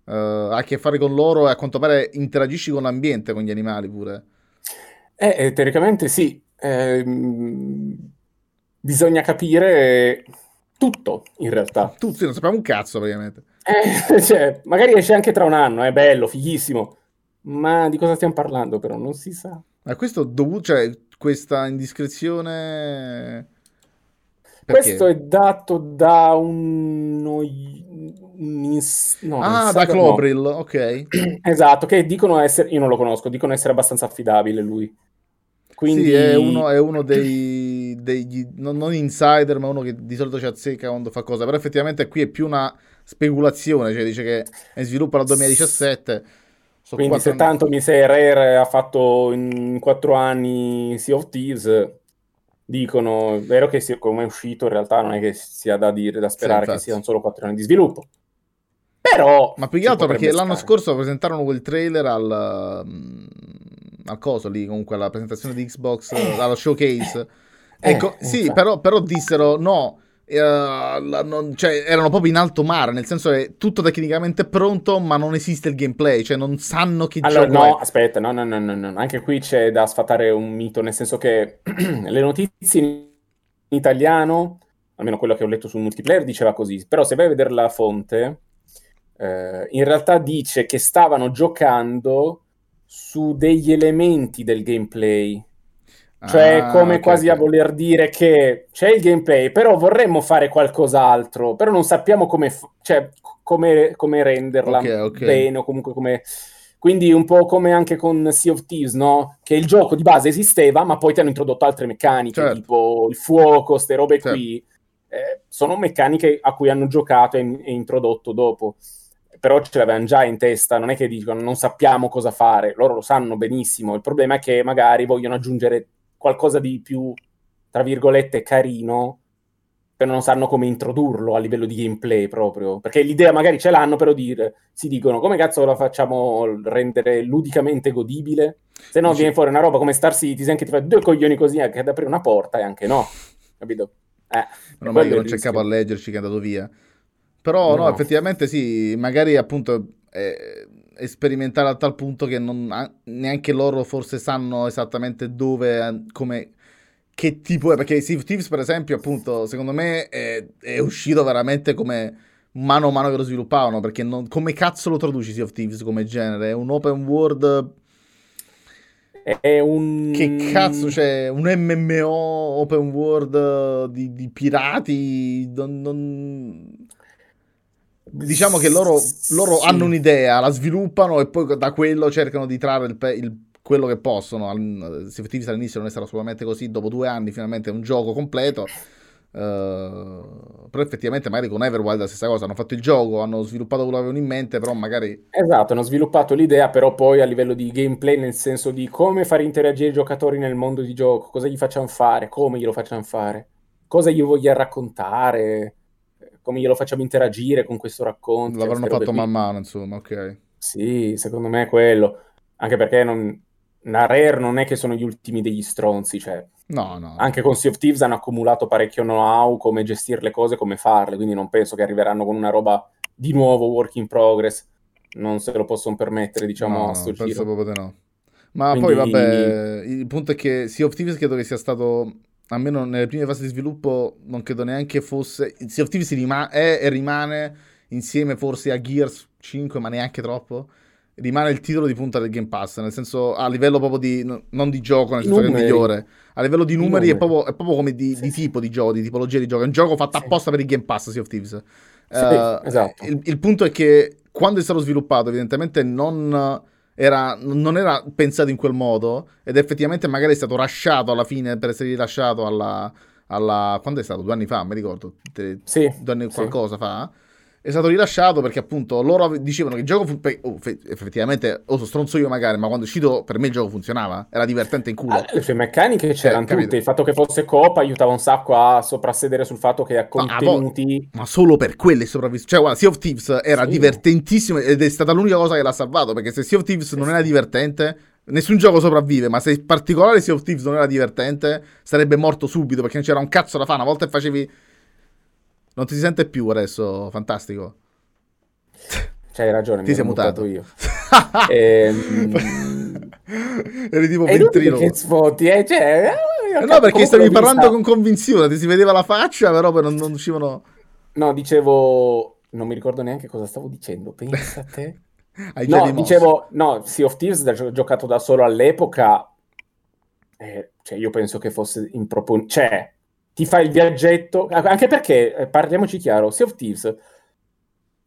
hai a che fare con loro e a quanto pare interagisci con l'ambiente, con gli animali pure. Teoricamente sì, bisogna capire tutto in realtà. Tutti, non sappiamo un cazzo praticamente. Cioè, magari esce anche tra un anno, è bello, fighissimo. Ma di cosa stiamo parlando però? Non si sa. Ma questo cioè questa indiscrezione. Perché? Questo è dato da da Clobril, no. Ok. Esatto, che dicono essere, io non lo conosco, dicono essere abbastanza affidabile lui. Quindi sì, è uno dei non insider, ma uno che di solito ci azzecca quando fa cosa, però effettivamente qui è più una speculazione, cioè dice che è in sviluppo dal 2017. Quindi se tanto mi sei Rare ha fatto in 4 anni Sea of Thieves, dicono, è vero che come è uscito in realtà non è che sia da dire, da sperare che siano solo 4 anni di sviluppo, però... Ma più che altro perché l'anno scorso presentarono quel trailer al coso lì, comunque alla presentazione di Xbox, alla showcase, sì, però dissero no... cioè, erano proprio in alto mare, nel senso che tutto tecnicamente è pronto, ma non esiste il gameplay, cioè non sanno che allora, gioco no, è. Aspetta, no, anche qui c'è da sfatare un mito, nel senso che le notizie in italiano, almeno quello che ho letto sul multiplayer, diceva così, però se vai a vedere la fonte, in realtà dice che stavano giocando su degli elementi del gameplay. Cioè, come okay, quasi okay. A voler dire che c'è il gameplay, però vorremmo fare qualcos'altro, però non sappiamo come renderla bene o comunque come... Quindi un po' come anche con Sea of Thieves, no? Che il gioco di base esisteva, ma poi ti hanno introdotto altre meccaniche, certo. Tipo il fuoco, ste robe qui. Sono meccaniche a cui hanno giocato e introdotto dopo. Però ce l'avevano già in testa, non è che dicono non sappiamo cosa fare, loro lo sanno benissimo. Il problema è che magari vogliono aggiungere qualcosa di più, tra virgolette, carino, però non sanno come introdurlo a livello di gameplay proprio, perché l'idea magari ce l'hanno, però si dicono come cazzo la facciamo rendere ludicamente godibile, se no viene fuori una roba come Star Citizen che ti fa due coglioni così anche ad aprire una porta e anche no, capito? Meno male che non cercavo a leggerci, che è andato via. Però no, effettivamente sì, magari appunto sperimentare a tal punto che non, neanche loro forse sanno esattamente dove, come, che tipo è, perché Sea of Thieves per esempio appunto secondo me è uscito veramente come mano a mano che lo sviluppavano, perché non, come cazzo lo traduci Sea of Thieves come genere? È un open world, è un... che cazzo, cioè un MMO open world di pirati, non... Diciamo che loro hanno un'idea, la sviluppano e poi da quello cercano di trarre quello che possono. Sea of Thieves all'inizio non è stato assolutamente così, dopo 2 anni finalmente è un gioco completo. Però effettivamente magari con Everwild è la stessa cosa, hanno fatto il gioco, hanno sviluppato quello che avevano in mente, però magari... Esatto, hanno sviluppato l'idea, però poi a livello di gameplay, nel senso di come far interagire i giocatori nel mondo di gioco, cosa gli facciamo fare, come glielo facciamo fare, cosa gli voglia raccontare... come glielo facciamo interagire con questo racconto. L'avranno fatto man mano, insomma, ok. Sì, secondo me è quello. Anche perché la Rare non è che sono gli ultimi degli stronzi, cioè... No. Anche con Sea of Thieves hanno accumulato parecchio know-how, come gestire le cose, come farle, quindi non penso che arriveranno con una roba di nuovo work in progress. Non se lo possono permettere, diciamo, a sto giro. No, penso proprio no. Ma quindi... poi, vabbè, il punto è che Sea of Thieves credo che sia stato... almeno nelle prime fasi di sviluppo non credo neanche fosse... Sea of Thieves è e rimane, insieme forse a Gears 5, ma neanche troppo, rimane il titolo di punta del Game Pass, nel senso a livello proprio di... non di gioco, nel senso che è il migliore. A livello di numeri è proprio come di tipo di gioco, di tipologia di gioco. È un gioco fatto apposta per il Game Pass, Sea of Thieves. Esatto. Il punto è che quando è stato sviluppato evidentemente non era pensato in quel modo, ed effettivamente magari è stato lasciato alla fine per essere rilasciato alla quando è stato? 2 anni fa, mi ricordo. 2 anni qualcosa fa. È stato rilasciato perché appunto loro dicevano che il gioco effettivamente sono stronzo io magari, ma quando è uscito per me il gioco funzionava, era divertente in culo. Le sue meccaniche c'erano tutte, il fatto che fosse coop aiutava un sacco a soprassedere sul fatto che a contenuti... Ma solo per quelle sopravvissuti. Cioè guarda, Sea of Thieves era divertentissimo ed è stata l'unica cosa che l'ha salvato, perché se Sea of Thieves non era divertente... Nessun gioco sopravvive, ma se in particolare Sea of Thieves non era divertente sarebbe morto subito, perché non c'era un cazzo da fare. Una volta che facevi... Non ti si sente più adesso, fantastico. C'hai ragione, ti sei mutato io. Eri tipo ventriloquo. Che sfotti, cioè, no, perché stavi parlando con convinzione, ti si vedeva la faccia, però non uscivano... No, dicevo... Non mi ricordo neanche cosa stavo dicendo, pensa a te. Sea of Thieves, giocato da solo all'epoca, cioè io penso che fosse improponibile. Cioè... ti fai il viaggetto, anche perché, parliamoci chiaro, Sea of Thieves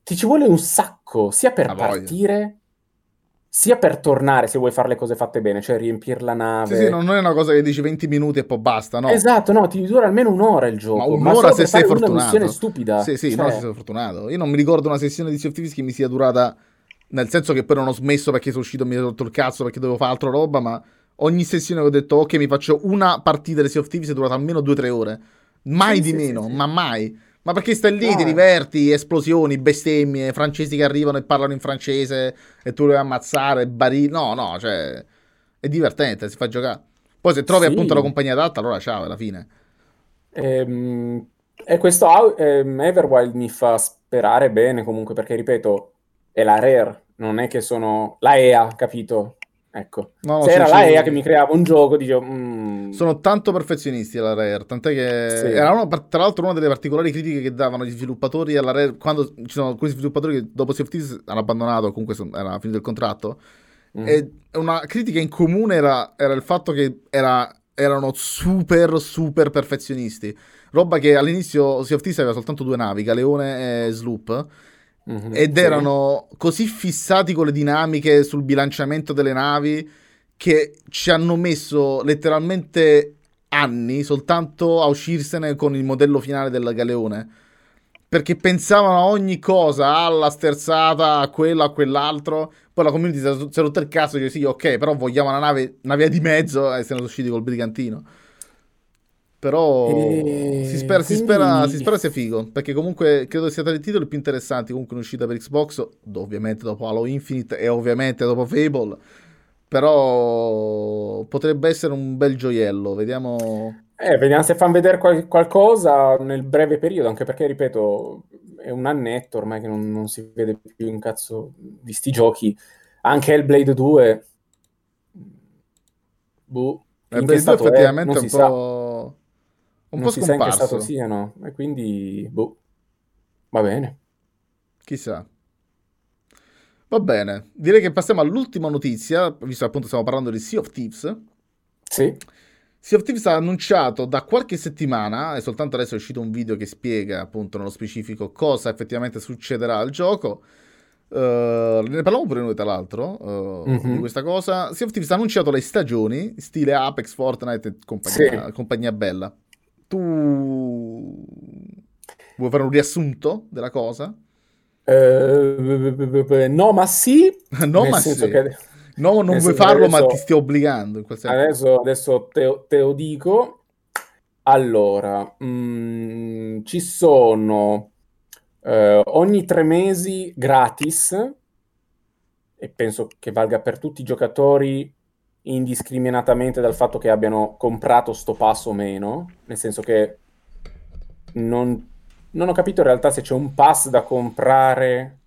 ti ci vuole un sacco, sia per partire, sia per tornare, se vuoi fare le cose fatte bene, cioè riempire la nave. Sì, non è una cosa che dici 20 minuti e poi basta, no? Esatto, no, ti dura almeno un'ora il gioco. Ma un'ora se sei fortunato. Una missione stupida. Sì, cioè... no, se sei fortunato. Io non mi ricordo una sessione di Sea of Thieves che mi sia durata, nel senso che poi non ho smesso perché sono uscito e mi sono rotto il cazzo perché dovevo fare altra roba, ma... Ogni sessione ho detto, ok, mi faccio una partita di Sea of Thieves è durata almeno 2 o 3 ore. Mai di meno. Ma mai. Ma perché stai lì, ti diverti, esplosioni, bestemmie, francesi che arrivano e parlano in francese e tu li vuoi ammazzare, No, cioè... È divertente, si fa giocare. Poi se trovi appunto la compagnia adatta, allora ciao, alla fine. E questo Everwild mi fa sperare bene comunque, perché ripeto, è la Rare, non è che sono la EA, capito? Ecco, se era la EA che mi creava un gioco, dicevo... Sono tanto perfezionisti alla Rare, tant'è che era tra l'altro una delle particolari critiche che davano gli sviluppatori alla Rare, quando ci sono alcuni sviluppatori che dopo Sea of Thieves hanno abbandonato, comunque era finito il contratto, e una critica in comune era il fatto che erano super super perfezionisti, roba che all'inizio Sea of Thieves aveva soltanto 2 navi, Galeone e Sloop, ed erano così fissati con le dinamiche sul bilanciamento delle navi che ci hanno messo letteralmente anni soltanto a uscirsene con il modello finale del Galeone, perché pensavano a ogni cosa, alla sterzata, a quello, a quell'altro. Poi la community si è rotta il cazzo e dice sì, ok, però vogliamo una via di mezzo, e se ne sono usciti col brigantino. Però si spera sia figo, perché comunque credo sia tra i titoli più interessanti comunque in uscita per Xbox, ovviamente dopo Halo Infinite e ovviamente dopo Fable, Però potrebbe essere un bel gioiello, vediamo. Vediamo se fanno vedere qualcosa nel breve periodo, anche perché, ripeto, è un annetto ormai che non si vede più un cazzo di sti giochi. Anche Hellblade 2, boh, Hellblade 2 effettivamente è un po' scomparso. Non si sa in che stato siano, e quindi, boh, va bene. Chissà. Va bene, direi che passiamo all'ultima notizia, visto che appunto stiamo parlando di Sea of Thieves. Sì. Sea of Thieves ha annunciato da qualche settimana, e soltanto adesso è uscito un video che spiega appunto nello specifico cosa effettivamente succederà al gioco. Ne parlavamo pure noi tra l'altro di questa cosa. Sea of Thieves ha annunciato le stagioni, stile Apex, Fortnite e compagnia bella. Tu vuoi fare un riassunto della cosa? No, ma sì. No, ma sì. Che... No, non vuoi farlo, adesso, ma ti sto obbligando. In adesso te lo dico. Allora, ci sono ogni 3 mesi gratis, e penso che valga per tutti i giocatori indiscriminatamente dal fatto che abbiano comprato sto pass o meno, nel senso che non ho capito in realtà se c'è un pass da comprare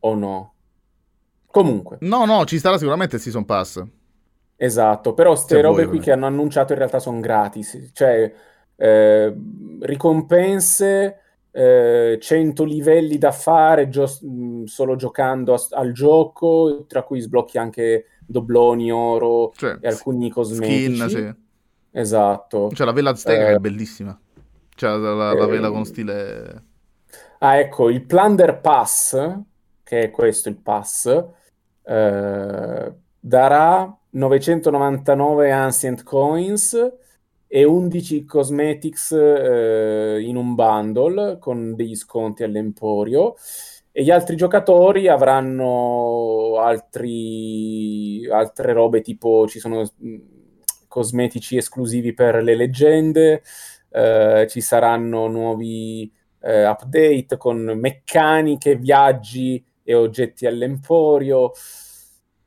o no. Comunque. No, ci sarà sicuramente il Season Pass. Esatto, però queste robe qui che hanno annunciato in realtà sono gratis. Cioè, ricompense, 100 livelli da fare solo giocando al gioco, tra cui sblocchi anche dobloni, oro, cioè, e alcuni cosmetici. Skin, sì. Esatto. Cioè, la vela azteca è bellissima. Cioè, la vela con stile... Ah, ecco, il Plunder Pass, che è questo il pass, darà 999 Ancient Coins e 11 Cosmetics in un bundle, con degli sconti all'emporio, e gli altri giocatori avranno altre robe, tipo ci sono cosmetici esclusivi per le leggende. Ci saranno nuovi update con meccaniche, viaggi e oggetti all'emporio.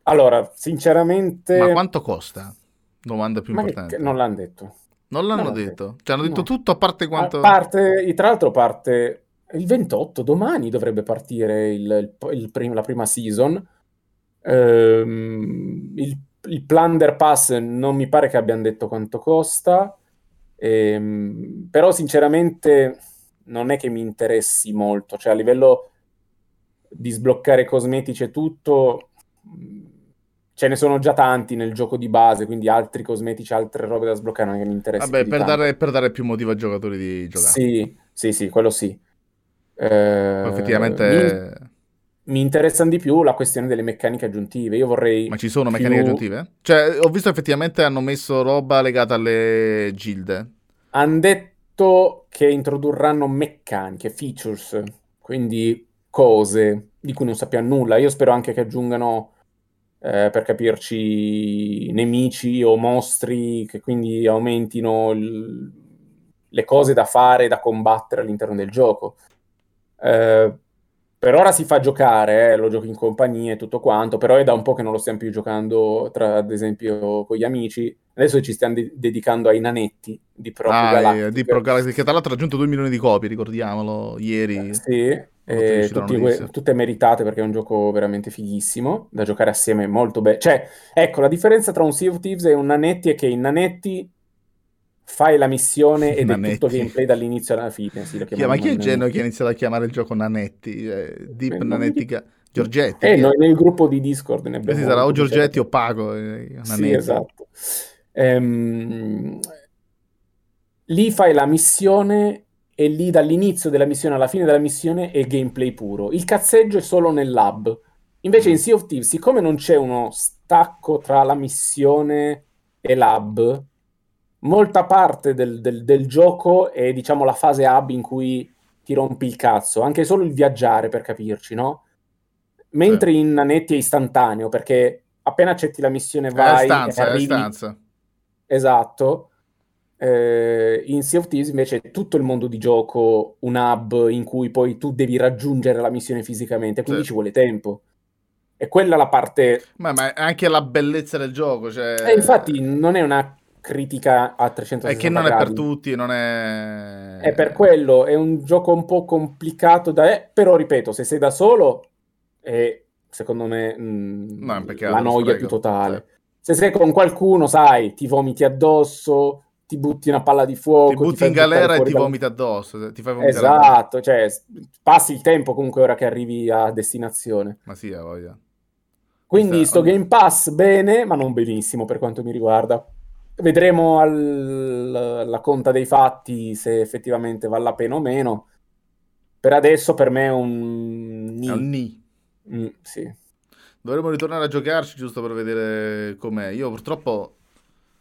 Allora, sinceramente... Ma quanto costa? Domanda più importante. Non l'hanno detto. Non l'hanno detto? Cioè, hanno detto no. Tutto a parte quanto... Tra l'altro parte il 28, domani dovrebbe partire la prima season. Il Plunder Pass non mi pare che abbiano detto quanto costa. Però sinceramente non è che mi interessi molto, cioè a livello di sbloccare cosmetici e tutto ce ne sono già tanti nel gioco di base, quindi altri cosmetici, altre robe da sbloccare non è che mi interessi. Vabbè, per dare più motivo ai giocatori di giocare. Sì, quello sì. Effettivamente mi interessano di più la questione delle meccaniche aggiuntive. Io vorrei... Ma ci sono meccaniche aggiuntive? Cioè, ho visto effettivamente hanno messo roba legata alle gilde. Han detto che introdurranno meccaniche, features, quindi cose di cui non sappiamo nulla. Io spero anche che aggiungano, per capirci, nemici o mostri, che quindi aumentino le cose da fare, da combattere all'interno del gioco. Per ora si fa giocare, lo giochi in compagnia e tutto quanto, però è da un po' che non lo stiamo più giocando, ad esempio, con gli amici. Adesso ci stiamo dedicando ai nanetti di Pro Galactica. Di Pro Galactica, che tra l'altro ha raggiunto 2 milioni di copie, ricordiamolo, ieri. Sì, tutte meritate, perché è un gioco veramente fighissimo, da giocare assieme è molto bello. Cioè, ecco, la differenza tra un Sea of Thieves e un nanetti è che in nanetti fai la missione ed nanetti. È tutto gameplay dall'inizio alla fine. Sì, ma chi è Geno che ha iniziato a chiamare il gioco Nanetti? Deep Nanettica Giorgetti? Noi nel gruppo di Discord ne abbiamo. Sì, sarà o Giorgetti o Pago. Sì, esatto. Lì fai la missione e lì dall'inizio della missione alla fine della missione è gameplay puro. Il cazzeggio è solo nel lab. Invece in Sea of Thieves, siccome non c'è uno stacco tra la missione e lab, molta parte del gioco è, diciamo, la fase hub in cui ti rompi il cazzo, anche solo il viaggiare, per capirci, no? Mentre in Nanetti è istantaneo, perché appena accetti la missione vai e arrivi... Esatto. In Sea of Thieves invece è tutto il mondo di gioco un hub in cui poi tu devi raggiungere la missione fisicamente, quindi ci vuole tempo. è quella la parte... Ma anche la bellezza del gioco, cioè... infatti non è una critica a 360 gradi. È che non è per tutti, non è... È per quello, è un gioco un po' complicato da... Però, ripeto, se sei da solo, è, secondo me, la noia più totale. Se sei con qualcuno, sai, ti vomiti addosso... ti butti una palla di fuoco, ti butti in galera e ti vomiti addosso, ti fai vomitare. Esatto, cioè passi il tempo comunque ora che arrivi a destinazione. Ma sì, ha voglia. Quindi sto Game Pass bene, ma non benissimo per quanto mi riguarda. Vedremo alla conta dei fatti se effettivamente vale la pena o meno. Per adesso per me è un ni. Sì. Dovremmo ritornare a giocarci giusto per vedere com'è. Io purtroppo...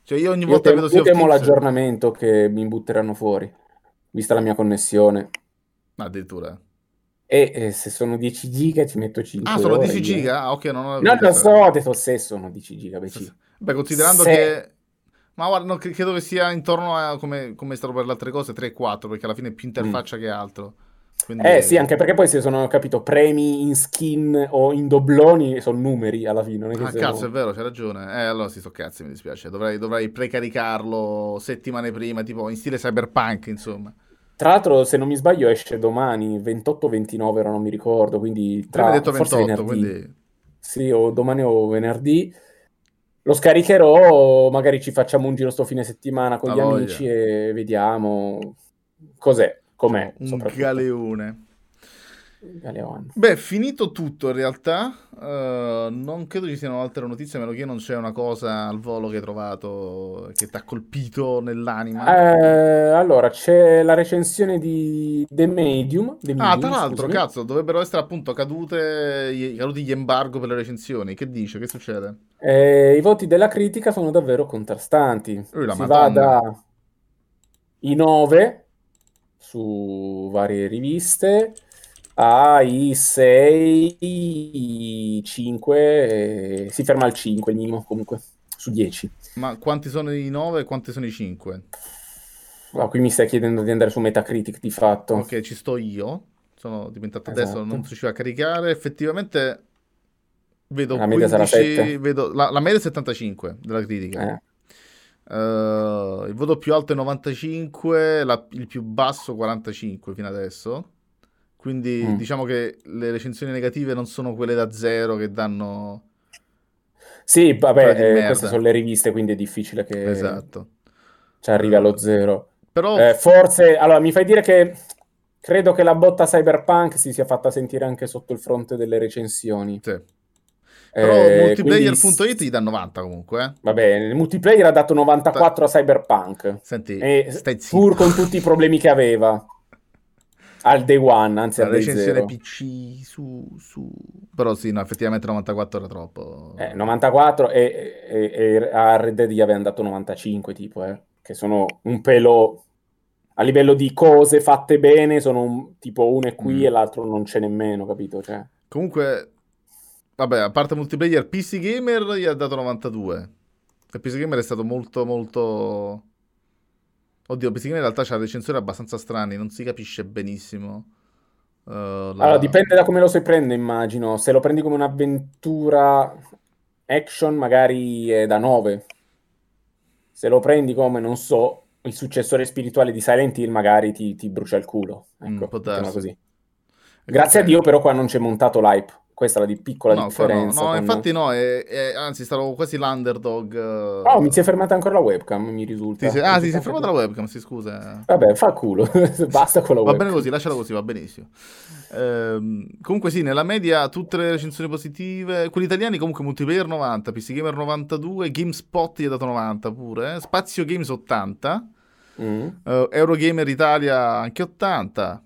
Cioè io ogni volta vedo Sea of Thieves... Io temo l'aggiornamento che mi butteranno fuori, vista la mia connessione. Addirittura. E se sono 10 giga ci metto 5 ore. Ah, sono 10 giga? Ah, ok, non ho... No, lo so, ho detto se sono 10 giga. Beh, considerando che... Ma guarda, no, credo che sia intorno a, come è stato per le altre cose, 3-4, perché alla fine è più interfaccia che altro. Quindi... sì, anche perché poi se sono, capito, premi in skin o in dobloni sono numeri alla fine. Non è che cazzo, è vero, c'hai ragione. Allora sì, sto cazzo, mi dispiace. Dovrei precaricarlo settimane prima, tipo in stile cyberpunk, insomma. Tra l'altro, se non mi sbaglio, esce domani, 28-29, ora non mi ricordo, quindi tra... Hai detto 28, quindi... Sì, o domani o venerdì. Lo scaricherò, magari ci facciamo un giro sto fine settimana con gli amici e vediamo cos'è. Com'è, un galeone. Beh, finito tutto in realtà. Non credo ci siano altre notizie, a meno che non c'è una cosa al volo che hai trovato che ti ha colpito nell'anima. Allora, c'è la recensione di The Medium, tra l'altro, cazzo, dovrebbero essere appunto caduti gli embargo per le recensioni. Che dice? Che succede? I voti della critica sono davvero contrastanti. Va da i 9 su varie riviste ai 6, 5, si ferma al 5 il minimo comunque su 10. Ma quanti sono i 9 e quanti sono i 5? Qui mi stai chiedendo di andare su Metacritic di fatto. Ok, ci sto io, sono diventato adesso, non riuscivo a caricare, effettivamente vedo la media 15, sarà 7. Vedo la media è 75 della critica. Il voto più alto è 95, il più basso 45 fino adesso, quindi diciamo che le recensioni negative non sono quelle da zero che danno... Sì, vabbè, queste sono le riviste, quindi è difficile che ci arrivi allo zero. Però forse, allora, mi fai dire che credo che la botta Cyberpunk si sia fatta sentire anche sotto il fronte delle recensioni. Sì. Però multiplayer.it gli dà 90 comunque. Va bene, il multiplayer ha dato 94 a Cyberpunk. Senti, stai zitto. Pur con tutti i problemi che aveva al day one, anzi al day zero. La recensione PC su... Però sì, no, effettivamente 94 era troppo. 94 e a Red Dead gli avevano dato 95 tipo, che sono un pelo... A livello di cose fatte bene sono tipo uno è qui e l'altro non c'è nemmeno, capito? Cioè. Comunque... Vabbè, a parte multiplayer, PC Gamer gli ha dato 92. E PC Gamer è stato molto... Oddio, PC Gamer in realtà c'ha recensioni abbastanza strane, non si capisce benissimo. Allora, dipende da come lo si prende, immagino. Se lo prendi come un'avventura action, magari è da 9. Se lo prendi come, non so, il successore spirituale di Silent Hill, magari ti brucia il culo. Ecco, così. Grazie a Dio, però, qua non c'è montato l'hype. Questa è la differenza. No, infatti no, anzi stavo quasi l'underdog. Oh, mi si è fermata ancora la webcam, mi risulta. Si è fermata la webcam, si scusa. Vabbè, fa culo, basta con la webcam. Va bene così, lasciala così, va benissimo. Comunque sì, nella media tutte le recensioni positive. Quelli italiani comunque multiplayer 90, PC Gamer 92, GameSpot gli ha dato 90 pure, Spazio Games 80, Eurogamer Italia anche 80.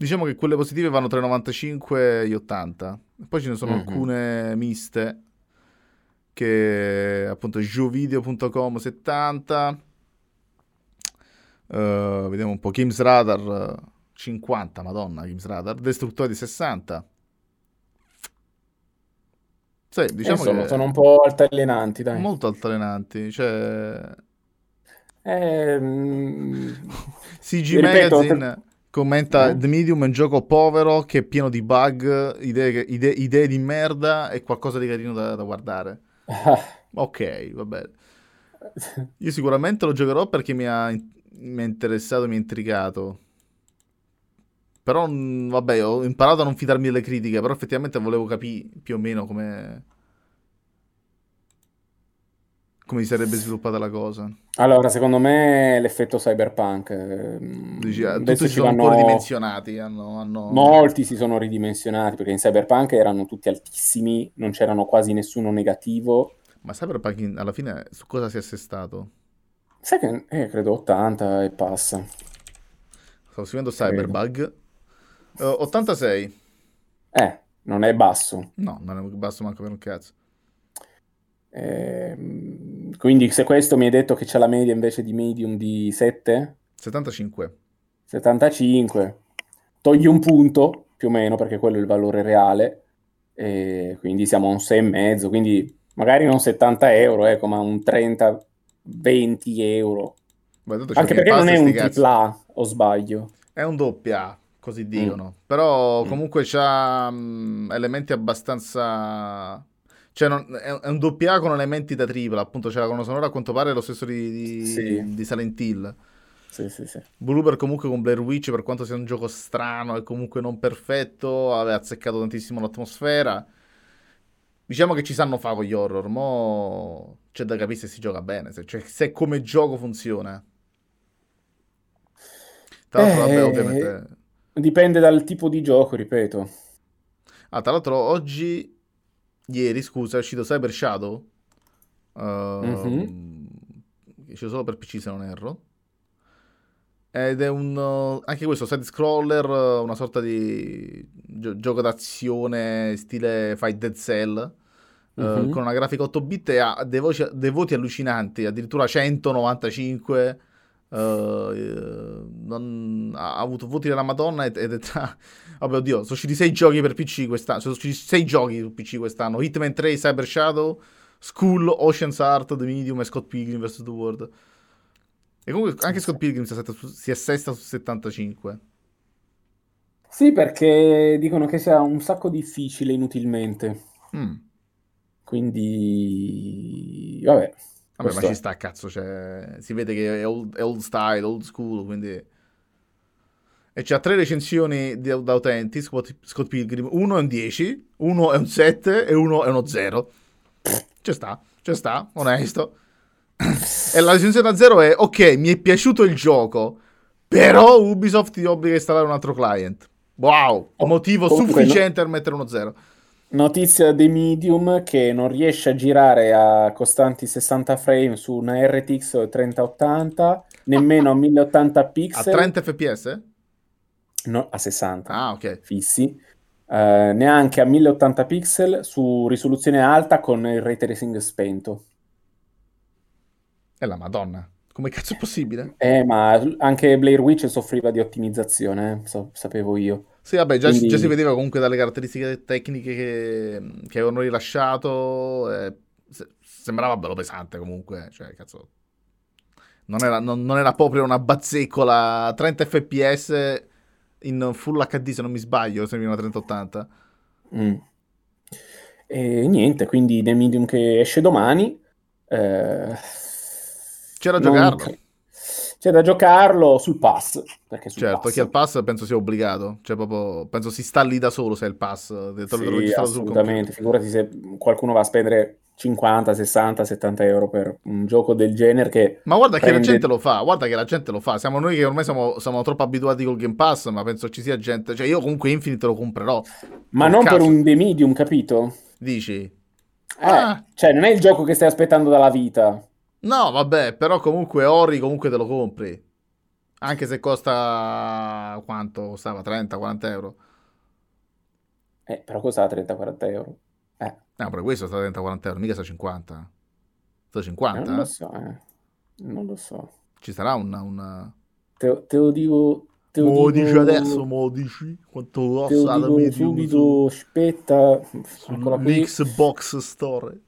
Diciamo che quelle positive vanno tra i 95 e gli 80. Poi ce ne sono alcune miste, che appunto Giovideo.com 70, vediamo un po', Games Radar 50, madonna Games Radar, Destructoid 60. Sì, diciamo che sono un po' altalenanti, dai. Molto altalenanti, cioè... CG Magazine... Commenta The Medium è un gioco povero che è pieno di bug, idee di merda e qualcosa di carino da guardare. Ok, va bene. Io sicuramente lo giocherò perché mi ha interessato, mi ha intrigato. Però vabbè, ho imparato a non fidarmi delle critiche, però effettivamente volevo capire più o meno come si sarebbe sviluppata la cosa. Allora, secondo me l'effetto cyberpunk. Dici, tutti si sono un po' ridimensionati. Molti si sono ridimensionati, perché in cyberpunk erano tutti altissimi, non c'erano quasi nessuno negativo. Ma cyberpunk alla fine su cosa si è assestato? Sai che credo 80 e passa. Stavo scrivendo cyberbug. 86. Non è basso. No, non è basso manco per un cazzo. Quindi se questo mi hai detto che c'è la media invece di Medium di 7? 75. Togli un punto più o meno, perché quello è il valore reale, e quindi siamo a un 6,5, quindi magari non €70, ecco, ma un 30-20 euro. Anche perché non è un AAA, o sbaglio? È un doppia, così dicono. Però comunque c'ha elementi abbastanza... Cioè è un doppia con elementi da tripla, appunto. C'è la colonna sonora, a quanto pare è lo stesso di Silent Hill. Sì. Blooper comunque con Blair Witch, per quanto sia un gioco strano e comunque non perfetto, aveva azzeccato tantissimo l'atmosfera. Diciamo che ci sanno fa con gli horror, mo c'è da capire se si gioca bene, se come gioco funziona. Tra l'altro vabbè, ovviamente dipende dal tipo di gioco, ripeto. Tra l'altro ieri, è uscito Cyber Shadow. C'è solo per PC, se non erro. Ed è anche questo side scroller, una sorta di gioco d'azione stile Fight Dead Cell, con una grafica 8 bit e ha dei voti allucinanti, addirittura 195. Ha avuto voti della Madonna ed è vabbè, oddio, sono usciti 6 giochi per PC quest'anno, sono usciti 6 giochi su PC quest'anno: Hitman 3, Cyber Shadow, School, Ocean's Art, The Medium e Scott Pilgrim vs. The World. E comunque anche Scott Pilgrim si assesta su 75. Sì, perché dicono che sia un sacco difficile inutilmente. Quindi vabbè. Vabbè, ma ci sta, cazzo, cioè, si vede che è old style, old school, quindi... E c'ha 3 recensioni da utenti, Scott Pilgrim, uno è un 10, uno è un 7 e uno è uno 0. Ci sta, onesto. E la recensione da 0 è, ok, mi è piaciuto il gioco, però Ubisoft ti obbliga a installare un altro client. Wow, motivo sufficiente per mettere uno 0. Notizia dei Medium che non riesce a girare a costanti 60 frame su una RTX 3080, nemmeno a 1080 pixel. A 30 fps? No, a 60. Ah, ok. Fissi. Neanche a 1080 pixel su risoluzione alta con il ray tracing spento. È la Madonna. Come cazzo è possibile? Ma anche Blair Witch soffriva di ottimizzazione, sapevo io. Sì, vabbè, già si vedeva comunque dalle caratteristiche tecniche che avevano rilasciato. Sembrava bello pesante comunque, cioè, cazzo. Non era proprio una bazzecola. 30 fps in full HD, se non mi sbaglio, se mi viene una 3080. E niente, quindi The Medium che esce domani. C'è da giocarlo. C'è da giocarlo sul pass, perché sul certo, pass. Chi ha il pass penso sia obbligato, cioè proprio penso si sta lì da solo se hai il pass. Sì, assolutamente, figurati se qualcuno va a spendere 50, 60, 70 euro per un gioco del genere che... Ma guarda che la gente lo fa, siamo noi che ormai siamo troppo abituati col Game Pass, ma penso ci sia gente, cioè io comunque Infinite lo comprerò. Ma non per un The Medium, capito? Dici? Cioè non è il gioco che stai aspettando dalla vita. No, vabbè, però comunque Ori comunque te lo compri. Anche se costa... quanto costava? 30-40 euro? Però costava 30-40 euro. No, però questo sta 30-40 euro, mica sta 50. Sta 50? Non lo so, Non lo so. Ci sarà una... Te lo dico... Mo dici adesso? Quanto costa la media? Subito, aspetta... Xbox Store.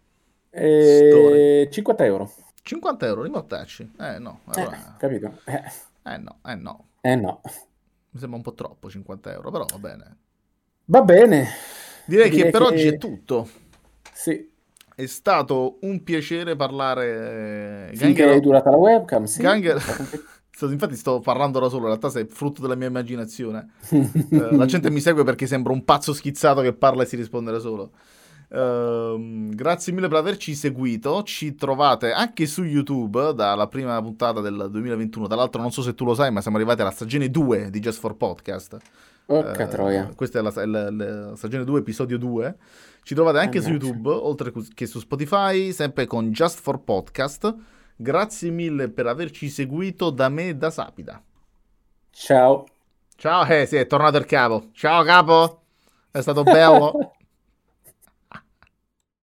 50 euro, rimattacci. No, allora... capito. No. Mi sembra un po' troppo €50, però va bene. Va bene. Direi che per oggi è tutto. Sì. È stato un piacere parlare. Finché è durata la webcam, sì. Infatti sto parlando da solo, in realtà sei frutto della mia immaginazione. La gente mi segue perché sembra un pazzo schizzato che parla e si risponde da solo. Grazie mille per averci seguito. Ci trovate anche su YouTube dalla prima puntata del 2021. Dall'altro non so se tu lo sai, ma siamo arrivati alla stagione 2 di Just for Podcast. Porca troia. Questa è la stagione 2, episodio 2. Ci trovate anche su YouTube, oltre che su Spotify, sempre con Just for Podcast. Grazie mille per averci seguito da me e da Sapida. Ciao. Ciao, sì, è tornato il capo. Ciao capo, è stato bello.